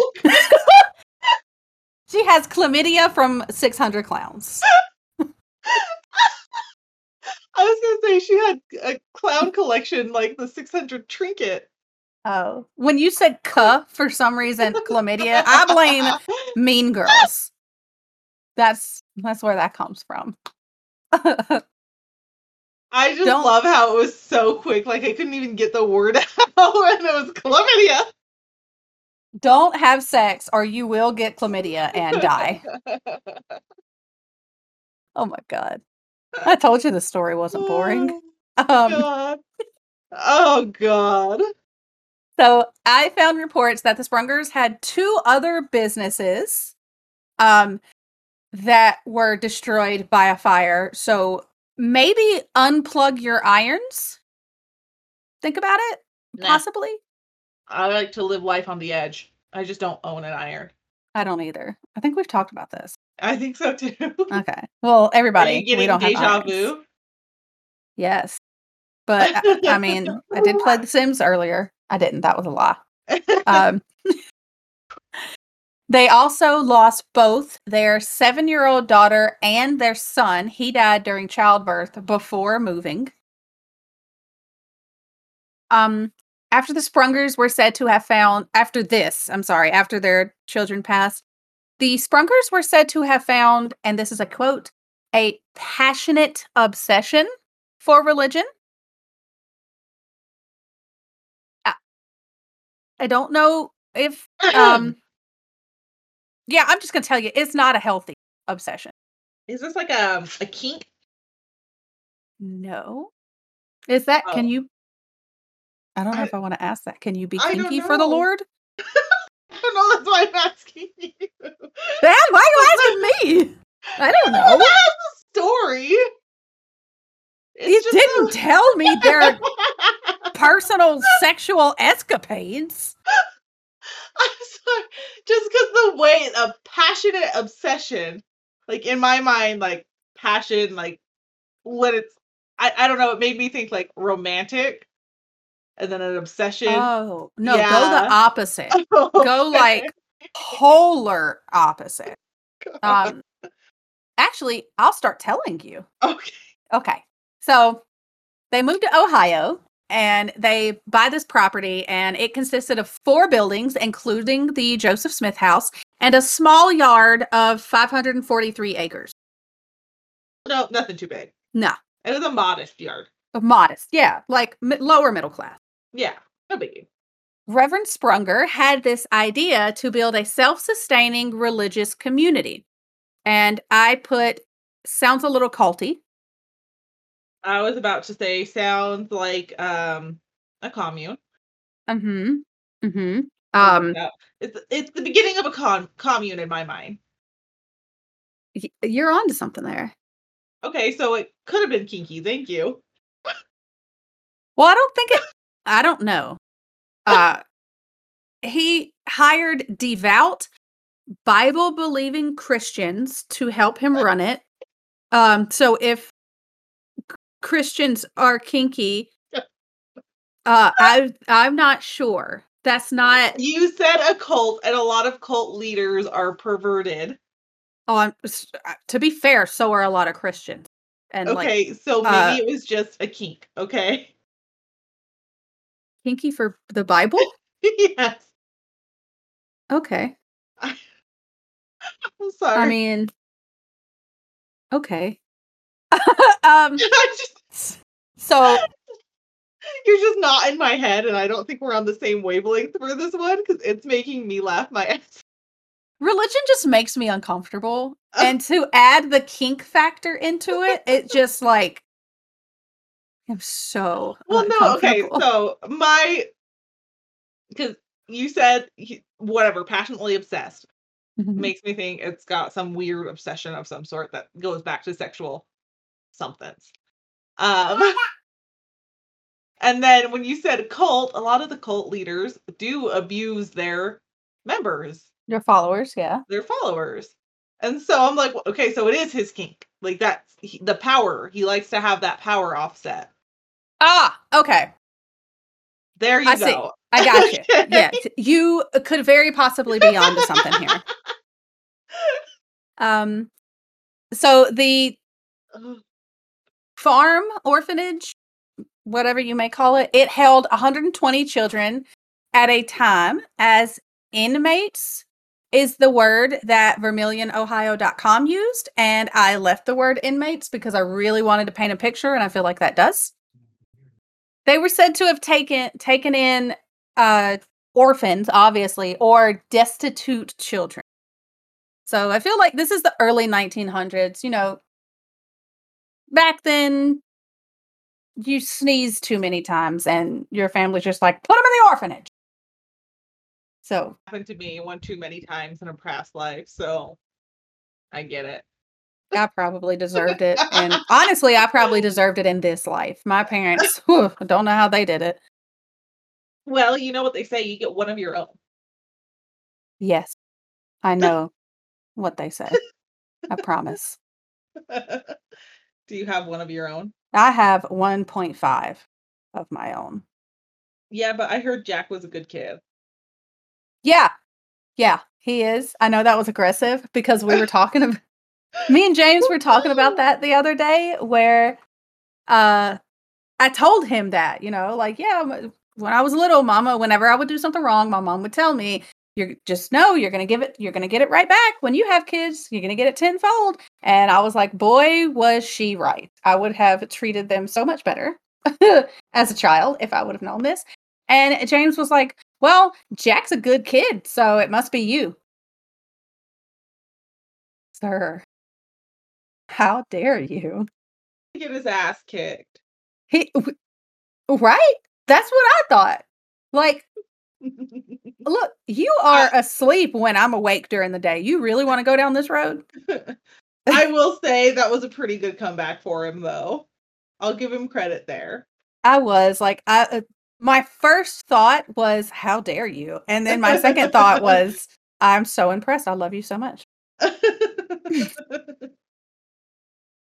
She has chlamydia from six hundred clowns. I was gonna say she had a clown collection like the six hundred trinket. Oh, when you said "cuh" for some reason, chlamydia, I blame Mean Girls. That's that's where that comes from. I just Don't. love how it was so quick. Like I couldn't even get the word out, and it was chlamydia. Don't have sex, or you will get chlamydia and die. Oh my god! I told you the story wasn't boring. Oh, um, god. Oh god. So I found reports that the Sprungers had two other businesses um, that were destroyed by a fire. So maybe unplug your irons. Think about it. Nah. Possibly. I like to live life on the edge. I just don't own an iron. I don't either. I think we've talked about this. I think so too. Okay. Well, everybody, Are you getting we don't deja have vu? Irons. Yes. But I, I mean, I did play The Sims earlier. I didn't. That was a lie. Um, they also lost both their seven-year-old daughter and their son. He died during childbirth before moving. Um, after the Sprungers were said to have found, after this, I'm sorry, after their children passed, the Sprungers were said to have found, and this is a quote, a passionate obsession for religion. I don't know if, um, yeah, I'm just going to tell you, it's not a healthy obsession. Is this like a, a kink? No. Is that, oh. can you, I don't know I, if I want to ask that. Can you be kinky for the Lord? I don't know, that's why I'm asking you. Damn, why are you asking me? I don't know. That's the story. It's you didn't a... tell me they're... personal sexual escapades. I'm sorry. just because the way a passionate obsession, like in my mind, like passion, like what it's, I, I don't know, it made me think like romantic and then an obsession. Oh, no, yeah. Go the opposite. Oh, okay. Go like polar opposite. God. Um, actually, I'll start telling you. Okay. Okay. So they moved to Ohio and they buy this property, and it consisted of four buildings, including the Joseph Smith House, and a small yard of five hundred forty-three acres. No, nothing too big. No. It was a modest yard. A modest, yeah. Like m- lower middle class. Yeah, no biggie. Reverend Sprunger had this idea to build a self-sustaining religious community. And I put, sounds a little culty. I was about to say, sounds like um, a commune. Mm-hmm. Mm-hmm. Um, it's, it's the beginning of a con- commune in my mind. Y- you're onto something there. Okay, so it could have been kinky. Thank you. Well, I don't think it... I don't know. Uh, he hired devout, Bible-believing Christians to help him run it. Um, so if Christians are kinky, uh, I, I'm not sure. That's not... You said a cult, and a lot of cult leaders are perverted. Oh, I'm, to be fair, so are a lot of Christians. And okay, like, so maybe uh, it was just a kink, okay? Kinky for the Bible? Yes. Okay. I, I'm sorry. I mean, okay. um, just, so... You're just not in my head, and I don't think we're on the same wavelength for this one, because it's making me laugh my ass. Religion just makes me uncomfortable. Uh, and to add the kink factor into it, it just like, I'm so Well, no, okay. So my, because you said he, whatever, passionately obsessed, mm-hmm. makes me think it's got some weird obsession of some sort that goes back to sexual somethings. Um, and then when you said cult, a lot of the cult leaders do abuse their members. Their followers, yeah. Their followers. And so I'm like, okay, so it is his kink. Like, that's he, the power. He likes to have that power offset. Ah, okay. There you I go. See. I got okay. you. Yeah, you could very possibly be onto something here. Um, so the farm, orphanage, whatever you may call it, it held one hundred twenty children at a time as inmates. Is the word that vermilion ohio dot com used, and I left the word inmates because I really wanted to paint a picture, and I feel like that does. They were said to have taken taken in uh, orphans, obviously, or destitute children. So I feel like this is the early nineteen hundreds. You know, back then, you sneeze too many times, and your family's just like, put them in the orphanage. So happened to me one too many times in a past life, so I get it. I probably deserved it, and honestly, I probably deserved it in this life. My parents, whew, don't know how they did it. Well, you know what they say, you get one of your own. Yes, I know what they say. I promise. Do you have one of your own? I have one point five of my own. Yeah, but I heard Jack was a good kid. Yeah. Yeah, he is. I know that was aggressive because we were talking about, me and James were talking about that the other day where uh, I told him that, you know, like, yeah, when I was little, mama, whenever I would do something wrong, my mom would tell me, you just know you're going to give it, you're going to get it right back. When you have kids, you're going to get it tenfold. And I was like, boy, was she right. I would have treated them so much better as a child if I would have known this. And James was like, well, Jack's a good kid, so it must be you. Sir, how dare you? He get his ass kicked. He, w- right? That's what I thought. Like, look, you are I, asleep when I'm awake during the day. You really want to go down this road? I will say that was a pretty good comeback for him, though. I'll give him credit there. I was like, I... Uh, my first thought was, how dare you? And then my second thought was, I'm so impressed. I love you so much.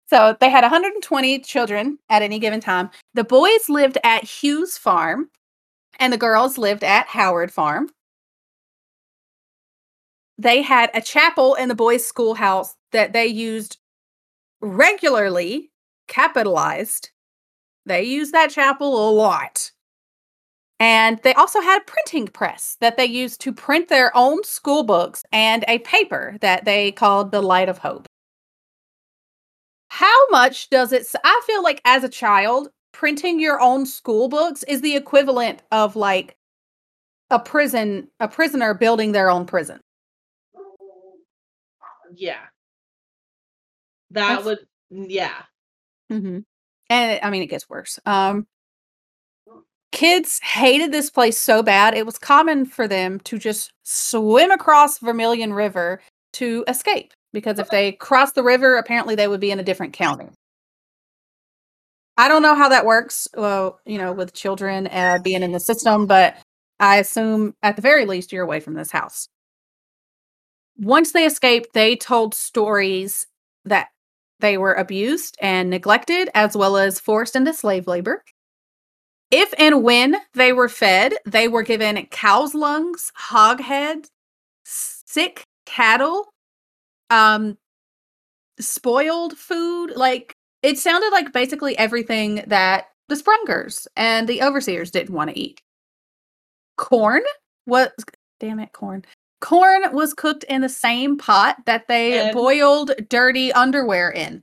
So they had one hundred twenty children at any given time. The boys lived at Hugh's farm, and the girls lived at Howard Farm. They had a chapel in the boys' schoolhouse that they used regularly, capitalized. They used that chapel a lot. And they also had a printing press that they used to print their own school books and a paper that they called the Light of Hope. How much does it... I feel like as a child, printing your own school books is the equivalent of like a prison, a prisoner building their own prison. Yeah. That That's, would... Yeah. Mm-hmm. And I mean, it gets worse. Um, kids hated this place so bad, it was common for them to just swim across Vermilion River to escape. Because if they crossed the river, apparently they would be in a different county. I don't know how that works, well, you know, with children uh, being in the system, but I assume at the very least you're away from this house. Once they escaped, they told stories that they were abused and neglected, as well as forced into slave labor. If and when they were fed, they were given cow's lungs, hog heads, sick cattle, um, spoiled food. Like, it sounded like basically everything that the Sprungers and the overseers didn't want to eat. Corn was, damn it, corn. Corn was cooked in the same pot that they and boiled dirty underwear in.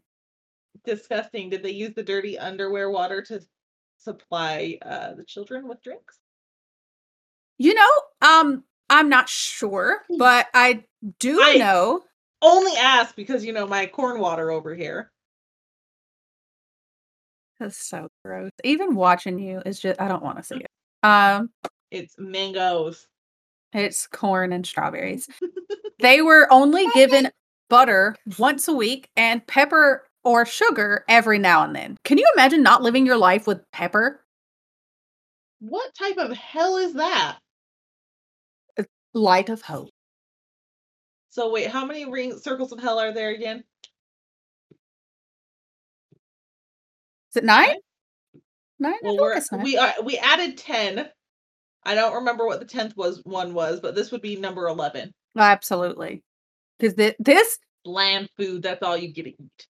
Disgusting. Did they use the dirty underwear water to supply uh, the children with drinks? You know, um, I'm not sure, but I do I know. Only ask because, you know, my corn water over here. That's so gross. Even watching you is just, I don't want to see it. Um, It's mangoes. It's corn and strawberries. They were only given butter once a week and pepper or sugar every now and then. Can you imagine not living your life with pepper? What type of hell is that? Light of Hope. So wait, how many ring circles of hell are there again? Is it nine? Nine? Well, we're, nine. We are we added ten. I don't remember what the tenth was one was, but this would be number eleven. Absolutely. Because th- this bland food, that's all you get to eat.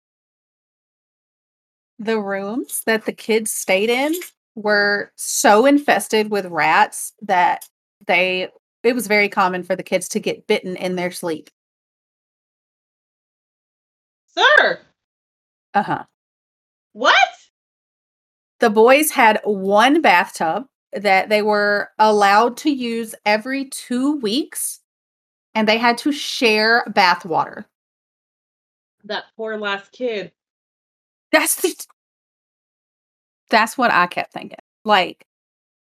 The rooms that the kids stayed in were so infested with rats that they it was very common for the kids to get bitten in their sleep. Sir. Uh-huh. What? The boys had one bathtub that they were allowed to use every two weeks, and they had to share bath water. That poor last kid. That's the, that's what I kept thinking. Like,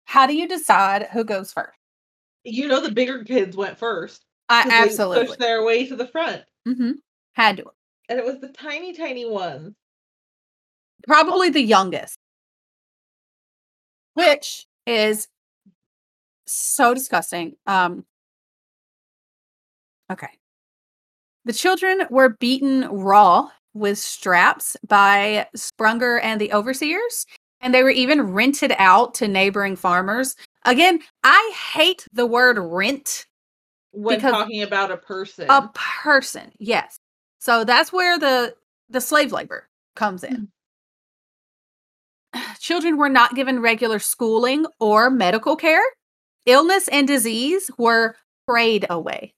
how do you decide who goes first? You know, the bigger kids went first. I absolutely pushed their way to the front. Mm-hmm. Had to, and it was the tiny, tiny ones. Probably the youngest, which is so disgusting. Um, okay. The children were beaten raw with straps by Sprunger and the overseers, and they were even rented out to neighboring farmers. Again, I hate the word rent. When talking about a person. A person, yes. So that's where the, the slave labor comes in. Mm-hmm. Children were not given regular schooling or medical care. Illness and disease were prayed away.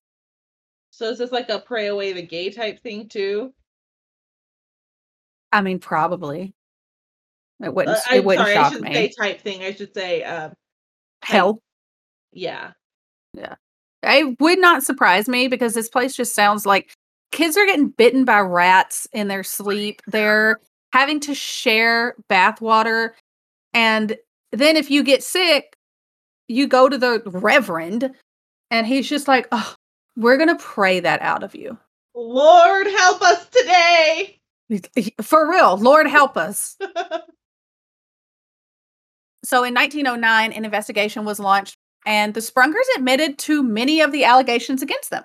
So is this like a pray away the gay type thing too? I mean, probably. It wouldn't. Uh, it wouldn't sorry, shock I should me. Say type thing. I should say uh, hell. Yeah, yeah. It would not surprise me because this place just sounds like kids are getting bitten by rats in their sleep. They're having to share bath water. And then if you get sick, you go to the reverend and he's just like, oh, we're going to pray that out of you. Lord, help us today. For real. Lord, help us. So in nineteen oh nine, an investigation was launched and the Sprungers admitted to many of the allegations against them.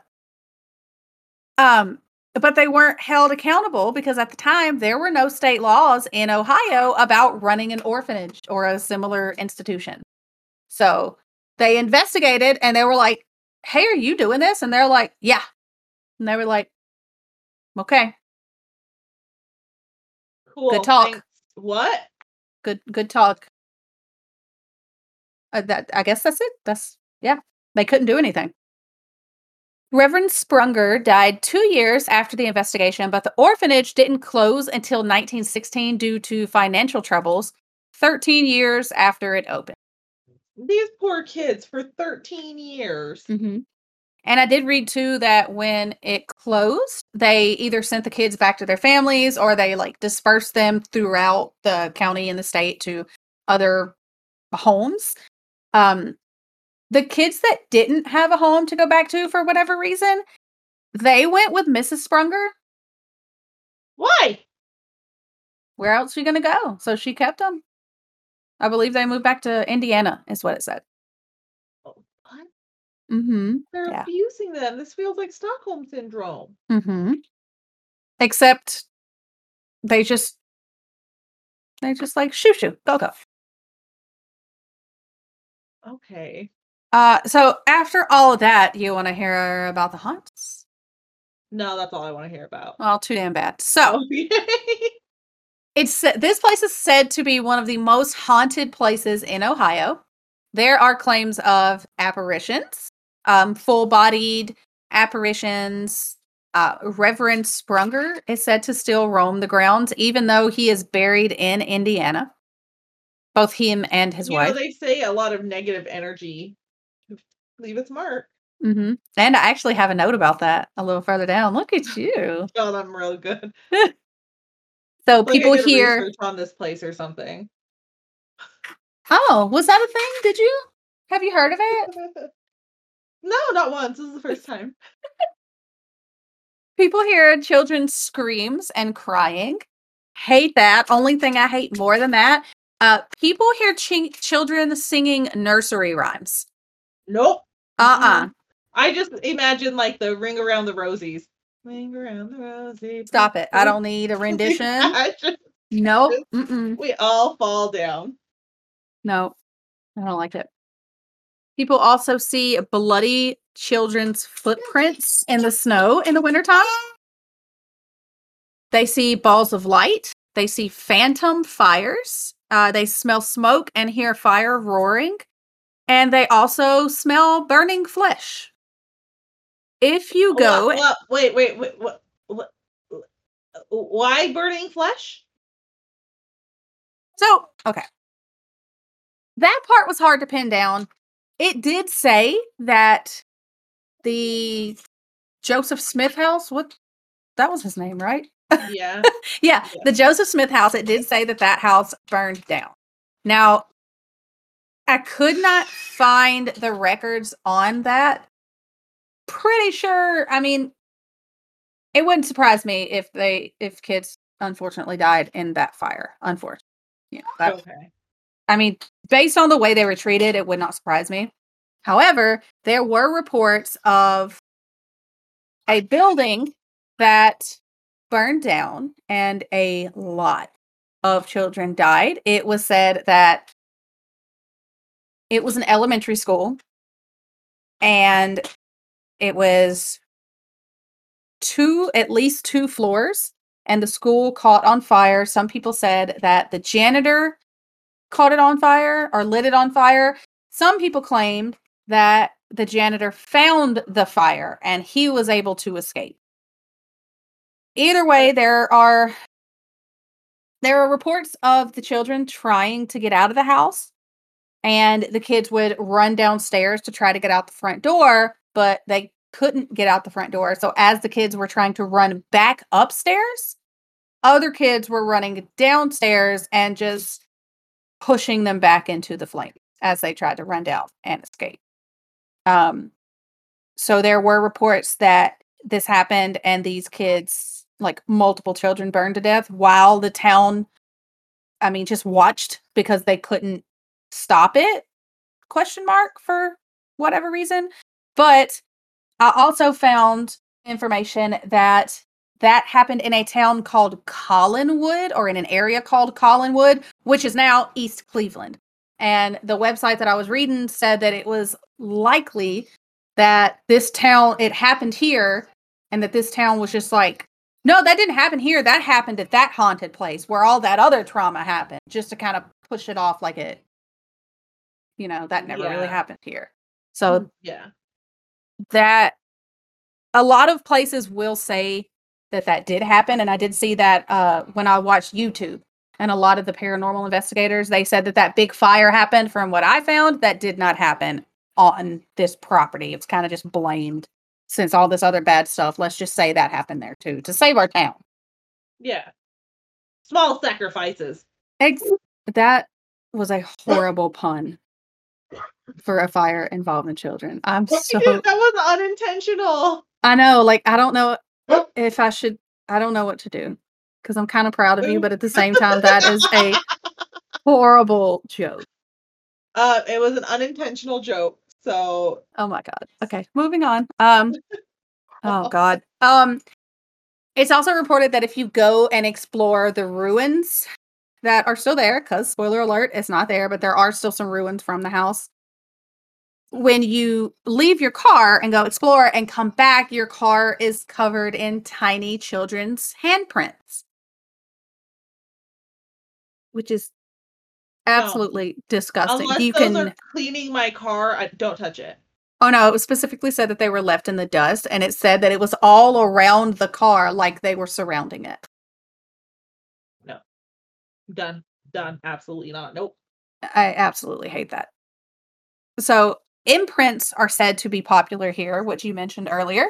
Um, but they weren't held accountable because at the time there were no state laws in Ohio about running an orphanage or a similar institution. So they investigated and they were like, hey, are you doing this? And they're like, yeah. And they were like, okay. Cool. Good talk. Thanks. What? Good, good talk. Uh, that I guess that's it. That's, yeah. They couldn't do anything. Reverend Sprunger died two years after the investigation, but the orphanage didn't close until nineteen sixteen due to financial troubles, thirteen years after it opened. These poor kids for thirteen years. Mm-hmm. And I did read, too, that when it closed, they either sent the kids back to their families or they, like, dispersed them throughout the county and the state to other homes. Um, the kids that didn't have a home to go back to for whatever reason, they went with Missus Sprunger. Why? Where else are you going to go? So she kept them. I believe they moved back to Indiana, is what it said. Mm-hmm. They're yeah. abusing them. This feels like Stockholm Syndrome. Mm-hmm. Except they just, they just like, shoo, shoo, go, go. Okay. Uh, so after all of that, you want to hear about the hunts? No, that's all I want to hear about. Well, too damn bad. So it's this place is said to be one of the most haunted places in Ohio. There are claims of apparitions. Um, full-bodied apparitions. Uh, Reverend Sprunger is said to still roam the grounds, even though he is buried in Indiana. Both him and his you wife. You know, they say a lot of negative energy leave its mark. Mm-hmm. And I actually have a note about that a little further down. Look at you. God, I'm real good. So like people hear research on this place or something. Oh, was that a thing? Did you? Have you heard of it? No, not once. This is the first time. People hear children's screams and crying. Hate that. Only thing I hate more than that. Uh, people hear ch- children singing nursery rhymes. Nope. Uh-uh. I just imagine like the Ring Around the Rosies. Ring Around the Rosies. Stop it. I don't need a rendition. I just, nope. Mm-mm. We all fall down. No, I don't like it. People also see bloody children's footprints in the snow in the wintertime. They see balls of light. They see phantom fires. Uh, they smell smoke and hear fire roaring. And they also smell burning flesh. If you go... What, what, wait, wait, wait. What, what, why burning flesh? So, okay. That part was hard to pin down. It did say that the Joseph Smith House, what, that was his name, right? Yeah. yeah. Yeah. The Joseph Smith House, it did say that that house burned down. Now, I could not find the records on that. Pretty sure, I mean, it wouldn't surprise me if they, if kids unfortunately died in that fire. Unfortunately. Yeah. That, okay. I mean, based on the way they were treated, it would not surprise me. However, there were reports of a building that burned down and a lot of children died. It was said that it was an elementary school and it was two, at least two floors, and the school caught on fire. Some people said that the janitor caught it on fire or lit it on fire. Some people claimed that the janitor found the fire and he was able to escape. Either way, there are there are reports of the children trying to get out of the house, and the kids would run downstairs to try to get out the front door, but they couldn't get out the front door. So as the kids were trying to run back upstairs, other kids were running downstairs and just pushing them back into the flames as they tried to run down and escape. Um, so there were reports that this happened and these kids, like multiple children, burned to death while the town, I mean, just watched because they couldn't stop it, question mark, for whatever reason. But I also found information that that happened in a town called Collinwood, or in an area called Collinwood, which is now East Cleveland. And the website that I was reading said that it was likely that this town, it happened here, and that this town was just like, no, that didn't happen here. That happened at that haunted place where all that other trauma happened, just to kind of push it off like it, you know, that never yeah. really happened here. So yeah, that a lot of places will say that that did happen. And I did see that uh, when I watched YouTube, and a lot of the paranormal investigators, they said that that big fire happened. From what I found, that did not happen on this property. It's kind of just blamed, since all this other bad stuff, let's just say that happened there too, to save our town. Yeah. Small sacrifices. Ex- that was a horrible pun for a fire involving children. I'm what so... That was unintentional. I know, like, I don't know if I should... I don't know what to do, because I'm kind of proud of you, but at the same time, that is a horrible joke. Uh, it was an unintentional joke. So, oh my God. Okay, moving on. Um, oh God. Um, it's also reported that if you go and explore the ruins that are still there, because spoiler alert, it's not there, but there are still some ruins from the house. When you leave your car and go explore and come back, your car is covered in tiny children's handprints, which is absolutely no. disgusting. Unless you those can are cleaning my car, I don't touch it. Oh no, it was specifically said that they were left in the dust, and it said that it was all around the car, like they were surrounding it. No. Done. Done. Absolutely not. Nope. I absolutely hate that. So imprints are said to be popular here, which you mentioned earlier.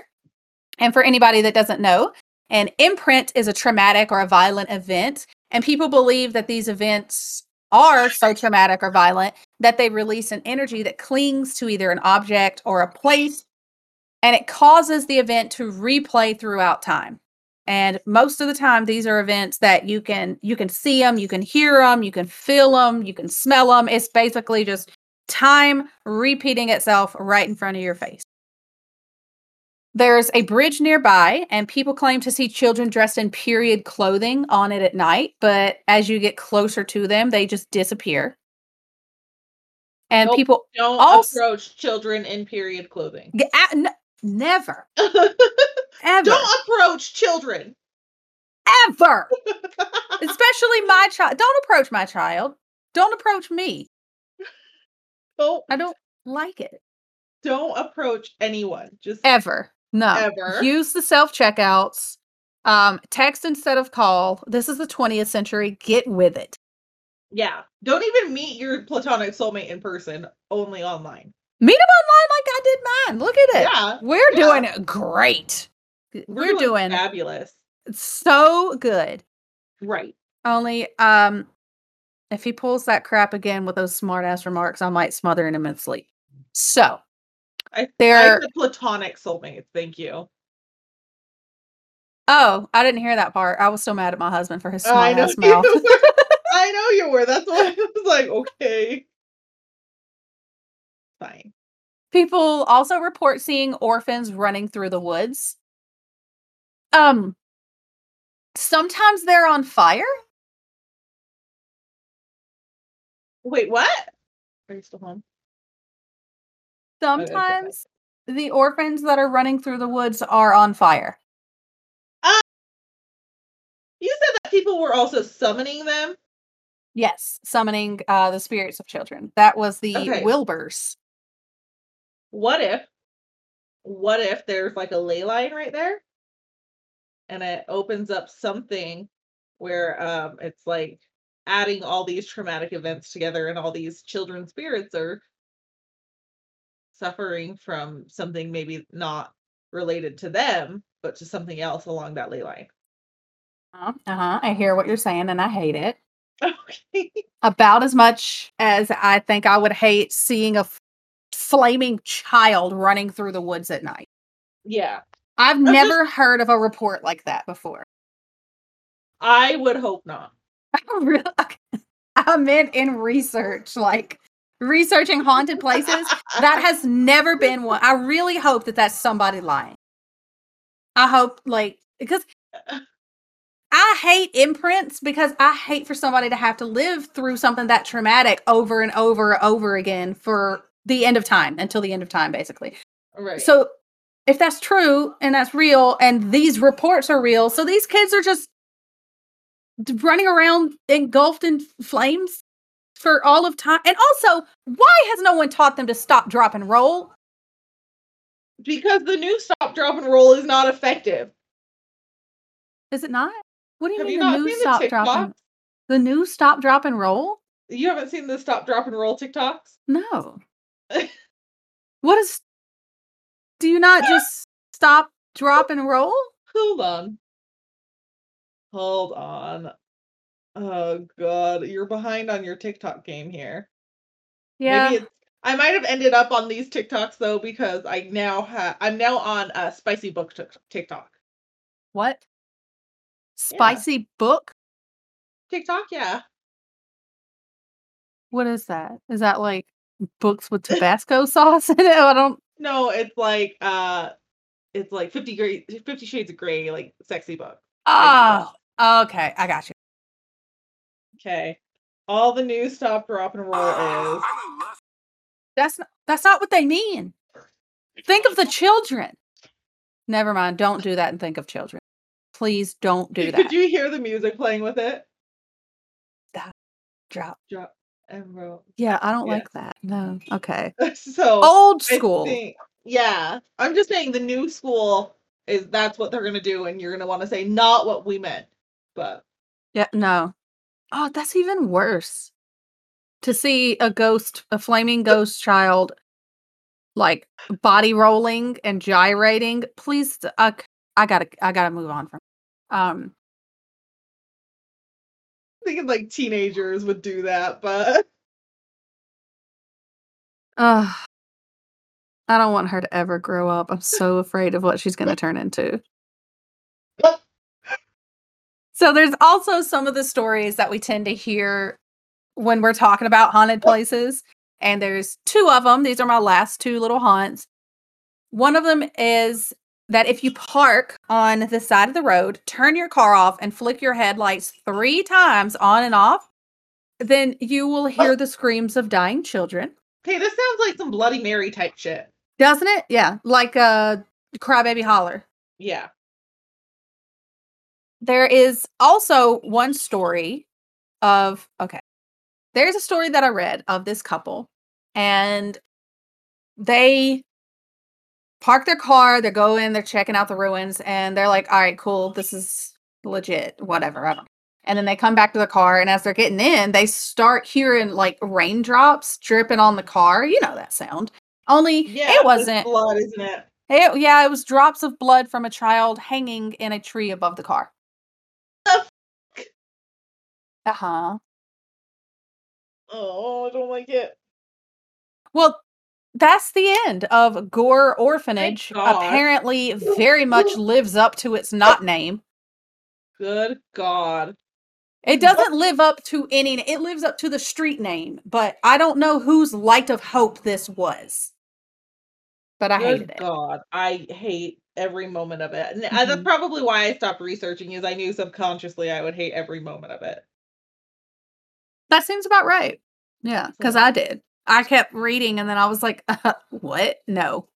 And for anybody that doesn't know, an imprint is a traumatic or a violent event, and people believe that these events are so traumatic or violent that they release an energy that clings to either an object or a place, and it causes the event to replay throughout time. And most of the time, these are events that you can you can see them, you can hear them, you can feel them, you can smell them. It's basically just time repeating itself right in front of your face. There's a bridge nearby, and people claim to see children dressed in period clothing on it at night, but as you get closer to them, they just disappear. And nope, people don't also approach children in period clothing. At, n- never. Ever. Don't approach children. Ever. Especially my child. Don't approach my child. Don't approach me. Nope. I don't like it. Don't approach anyone. Just ever. No. Ever. Use the self-checkouts. Um, text instead of call. This is the twentieth century. Get with it. Yeah. Don't even meet your platonic soulmate in person. Only online. Meet them online like I did mine. Look at it. Yeah. We're yeah. doing it great. We're, We're doing, doing fabulous. So good. Right. Only um, if he pulls that crap again with those smart-ass remarks, I might smother him in sleep. So. I, they're I platonic soulmates. Thank you. Oh, I didn't hear that part. I was so mad at my husband for his small I know ass mouth. I know you were. That's why I was like, okay, fine. People also report seeing orphans running through the woods. Um, sometimes they're on fire. Wait, what? Are you still home? Sometimes the orphans that are running through the woods are on fire. Uh, you said that people were also summoning them? Yes, summoning uh, the spirits of children. That was the okay. Wilburs. What if, what if there's like a ley line right there? And it opens up something where um, it's like adding all these traumatic events together, and all these children's spirits are suffering from something maybe not related to them, but to something else along that ley line. Uh huh. I hear what you're saying, and I hate it. Okay. About as much as I think I would hate seeing a f- flaming child running through the woods at night. Yeah. I've I'm never just... heard of a report like that before. I would hope not. Really? I meant in research, like. Researching haunted places, that has never been one. I really hope that that's somebody lying. I hope, like, because I hate imprints, because I hate for somebody to have to live through something that traumatic over and over and over again for the end of time, until the end of time, basically. Right. So if that's true and that's real and these reports are real, so these kids are just running around engulfed in flames for all of time. And also, why has no one taught them to stop, drop, and roll? Because the new stop, drop, and roll is not effective. Is it not? What do you Have mean you the new stop, the drop, and, the new stop, drop, and roll? You haven't seen the stop, drop, and roll TikToks? No. What is... Do you not just stop, drop, and roll? Hold on. Hold on. Oh, God. You're behind on your TikTok game here. Yeah. Maybe it's, I might have ended up on these TikToks, though, because I now ha- I'm now on a spicy book t- TikTok. What? Spicy yeah. book? TikTok, yeah. What is that? Is that like books with Tabasco sauce in it? I don't... No, it's like uh, it's like fifty gray, Fifty Shades of Grey, like sexy book. Oh, okay, I got you. Okay, all the new stop, drop, and roll oh, is. That's not, that's not what they mean. Think of the children. Never mind. Don't do that and think of children. Please don't do Could that. Could you hear the music playing with it? Stop, drop, drop. Emerald. Yeah, I don't yeah. like that. No. Okay. So old school. Think, yeah. I'm just saying the new school is that's what they're gonna do, and you're gonna want to say not what we meant. But yeah, no. Oh, that's even worse. To see a ghost, a flaming ghost child like body rolling and gyrating. Please uh, I gotta I gotta move on from um thinking like teenagers would do that, but uh, I don't want her to ever grow up. I'm so afraid of what she's going to turn into. So there's also some of the stories that we tend to hear when we're talking about haunted places, and there's two of them. These are my last two little haunts. One of them is that if you park on the side of the road, turn your car off, and flick your headlights three times on and off, then you will hear oh. the screams of dying children. Hey, this sounds like some Bloody Mary type shit. Doesn't it? Yeah. Like a uh, Crybaby Holler. Yeah. There is also one story of, okay, there's a story that I read of this couple, and they... park their car, they're going, they're checking out the ruins, and they're like, all right, cool, this is legit, whatever, I don't know. And then they come back to the car, and as they're getting in, they start hearing, like, raindrops dripping on the car. You know that sound. Only, yeah, it wasn't. It's blood, isn't it? it? Yeah, it was drops of blood from a child hanging in a tree above the car. The fuck? Uh-huh. Oh, I don't like it. Well... that's the end of Gore Orphanage. Apparently very much lives up to its not name. Good God. It doesn't live up to any... It lives up to the street name, but I don't know whose Light of Hope this was. But I Good hated it. Good God. I hate every moment of it. And mm-hmm. that's probably why I stopped researching, is I knew subconsciously I would hate every moment of it. That seems about right. Yeah, because I did. I kept reading, and then I was like, uh, what? No.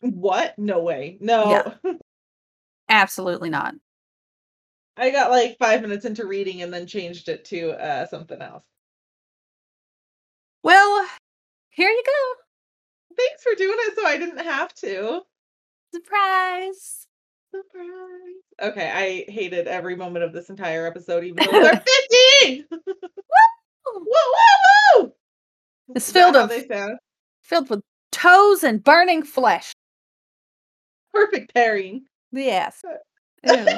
What? No way. No. Yeah. Absolutely not. I got like five minutes into reading and then changed it to uh, something else. Well, here you go. Thanks for doing it so I didn't have to. Surprise. Surprise. Okay, I hated every moment of this entire episode, even though they're fifteen! Woo! Woo, woo, woo! It's filled of, filled with toes and burning flesh. Perfect pairing. Yes. What's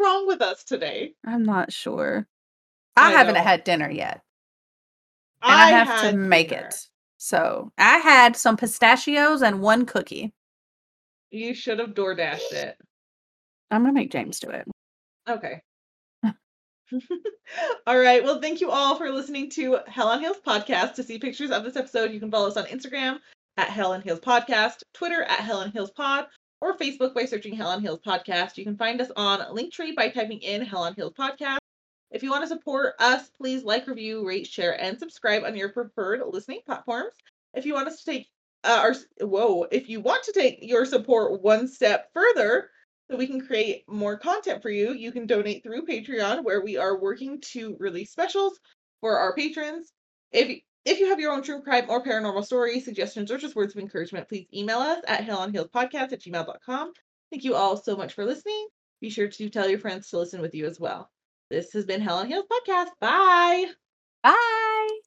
wrong with us today? I'm not sure. I, I haven't know. had dinner yet. And I, I have to make dinner. it. So I had some pistachios and one cookie. You should have DoorDashed it. I'm going to make James do it. Okay. All right. Well, thank you all for listening to Hell on Heels podcast. To see pictures of this episode, you can follow us on Instagram at Helen Hills Podcast, Twitter at Helen Hills Pod, or Facebook by searching Helen Hills Podcast. You can find us on Linktree by typing in Helen Hills Podcast. If you want to support us, please like, review, rate, share, and subscribe on your preferred listening platforms. If you want us to take uh, our whoa, if you want to take your support one step further, so we can create more content for you, you can donate through Patreon, where we are working to release specials for our patrons. If if you have your own true crime or paranormal story suggestions or just words of encouragement, please email us at hell on hills podcast at gmail dot com. Thank you all so much for listening. Be sure to tell your friends to listen with you as well. This has been Helen Hills Podcast. Bye. Bye.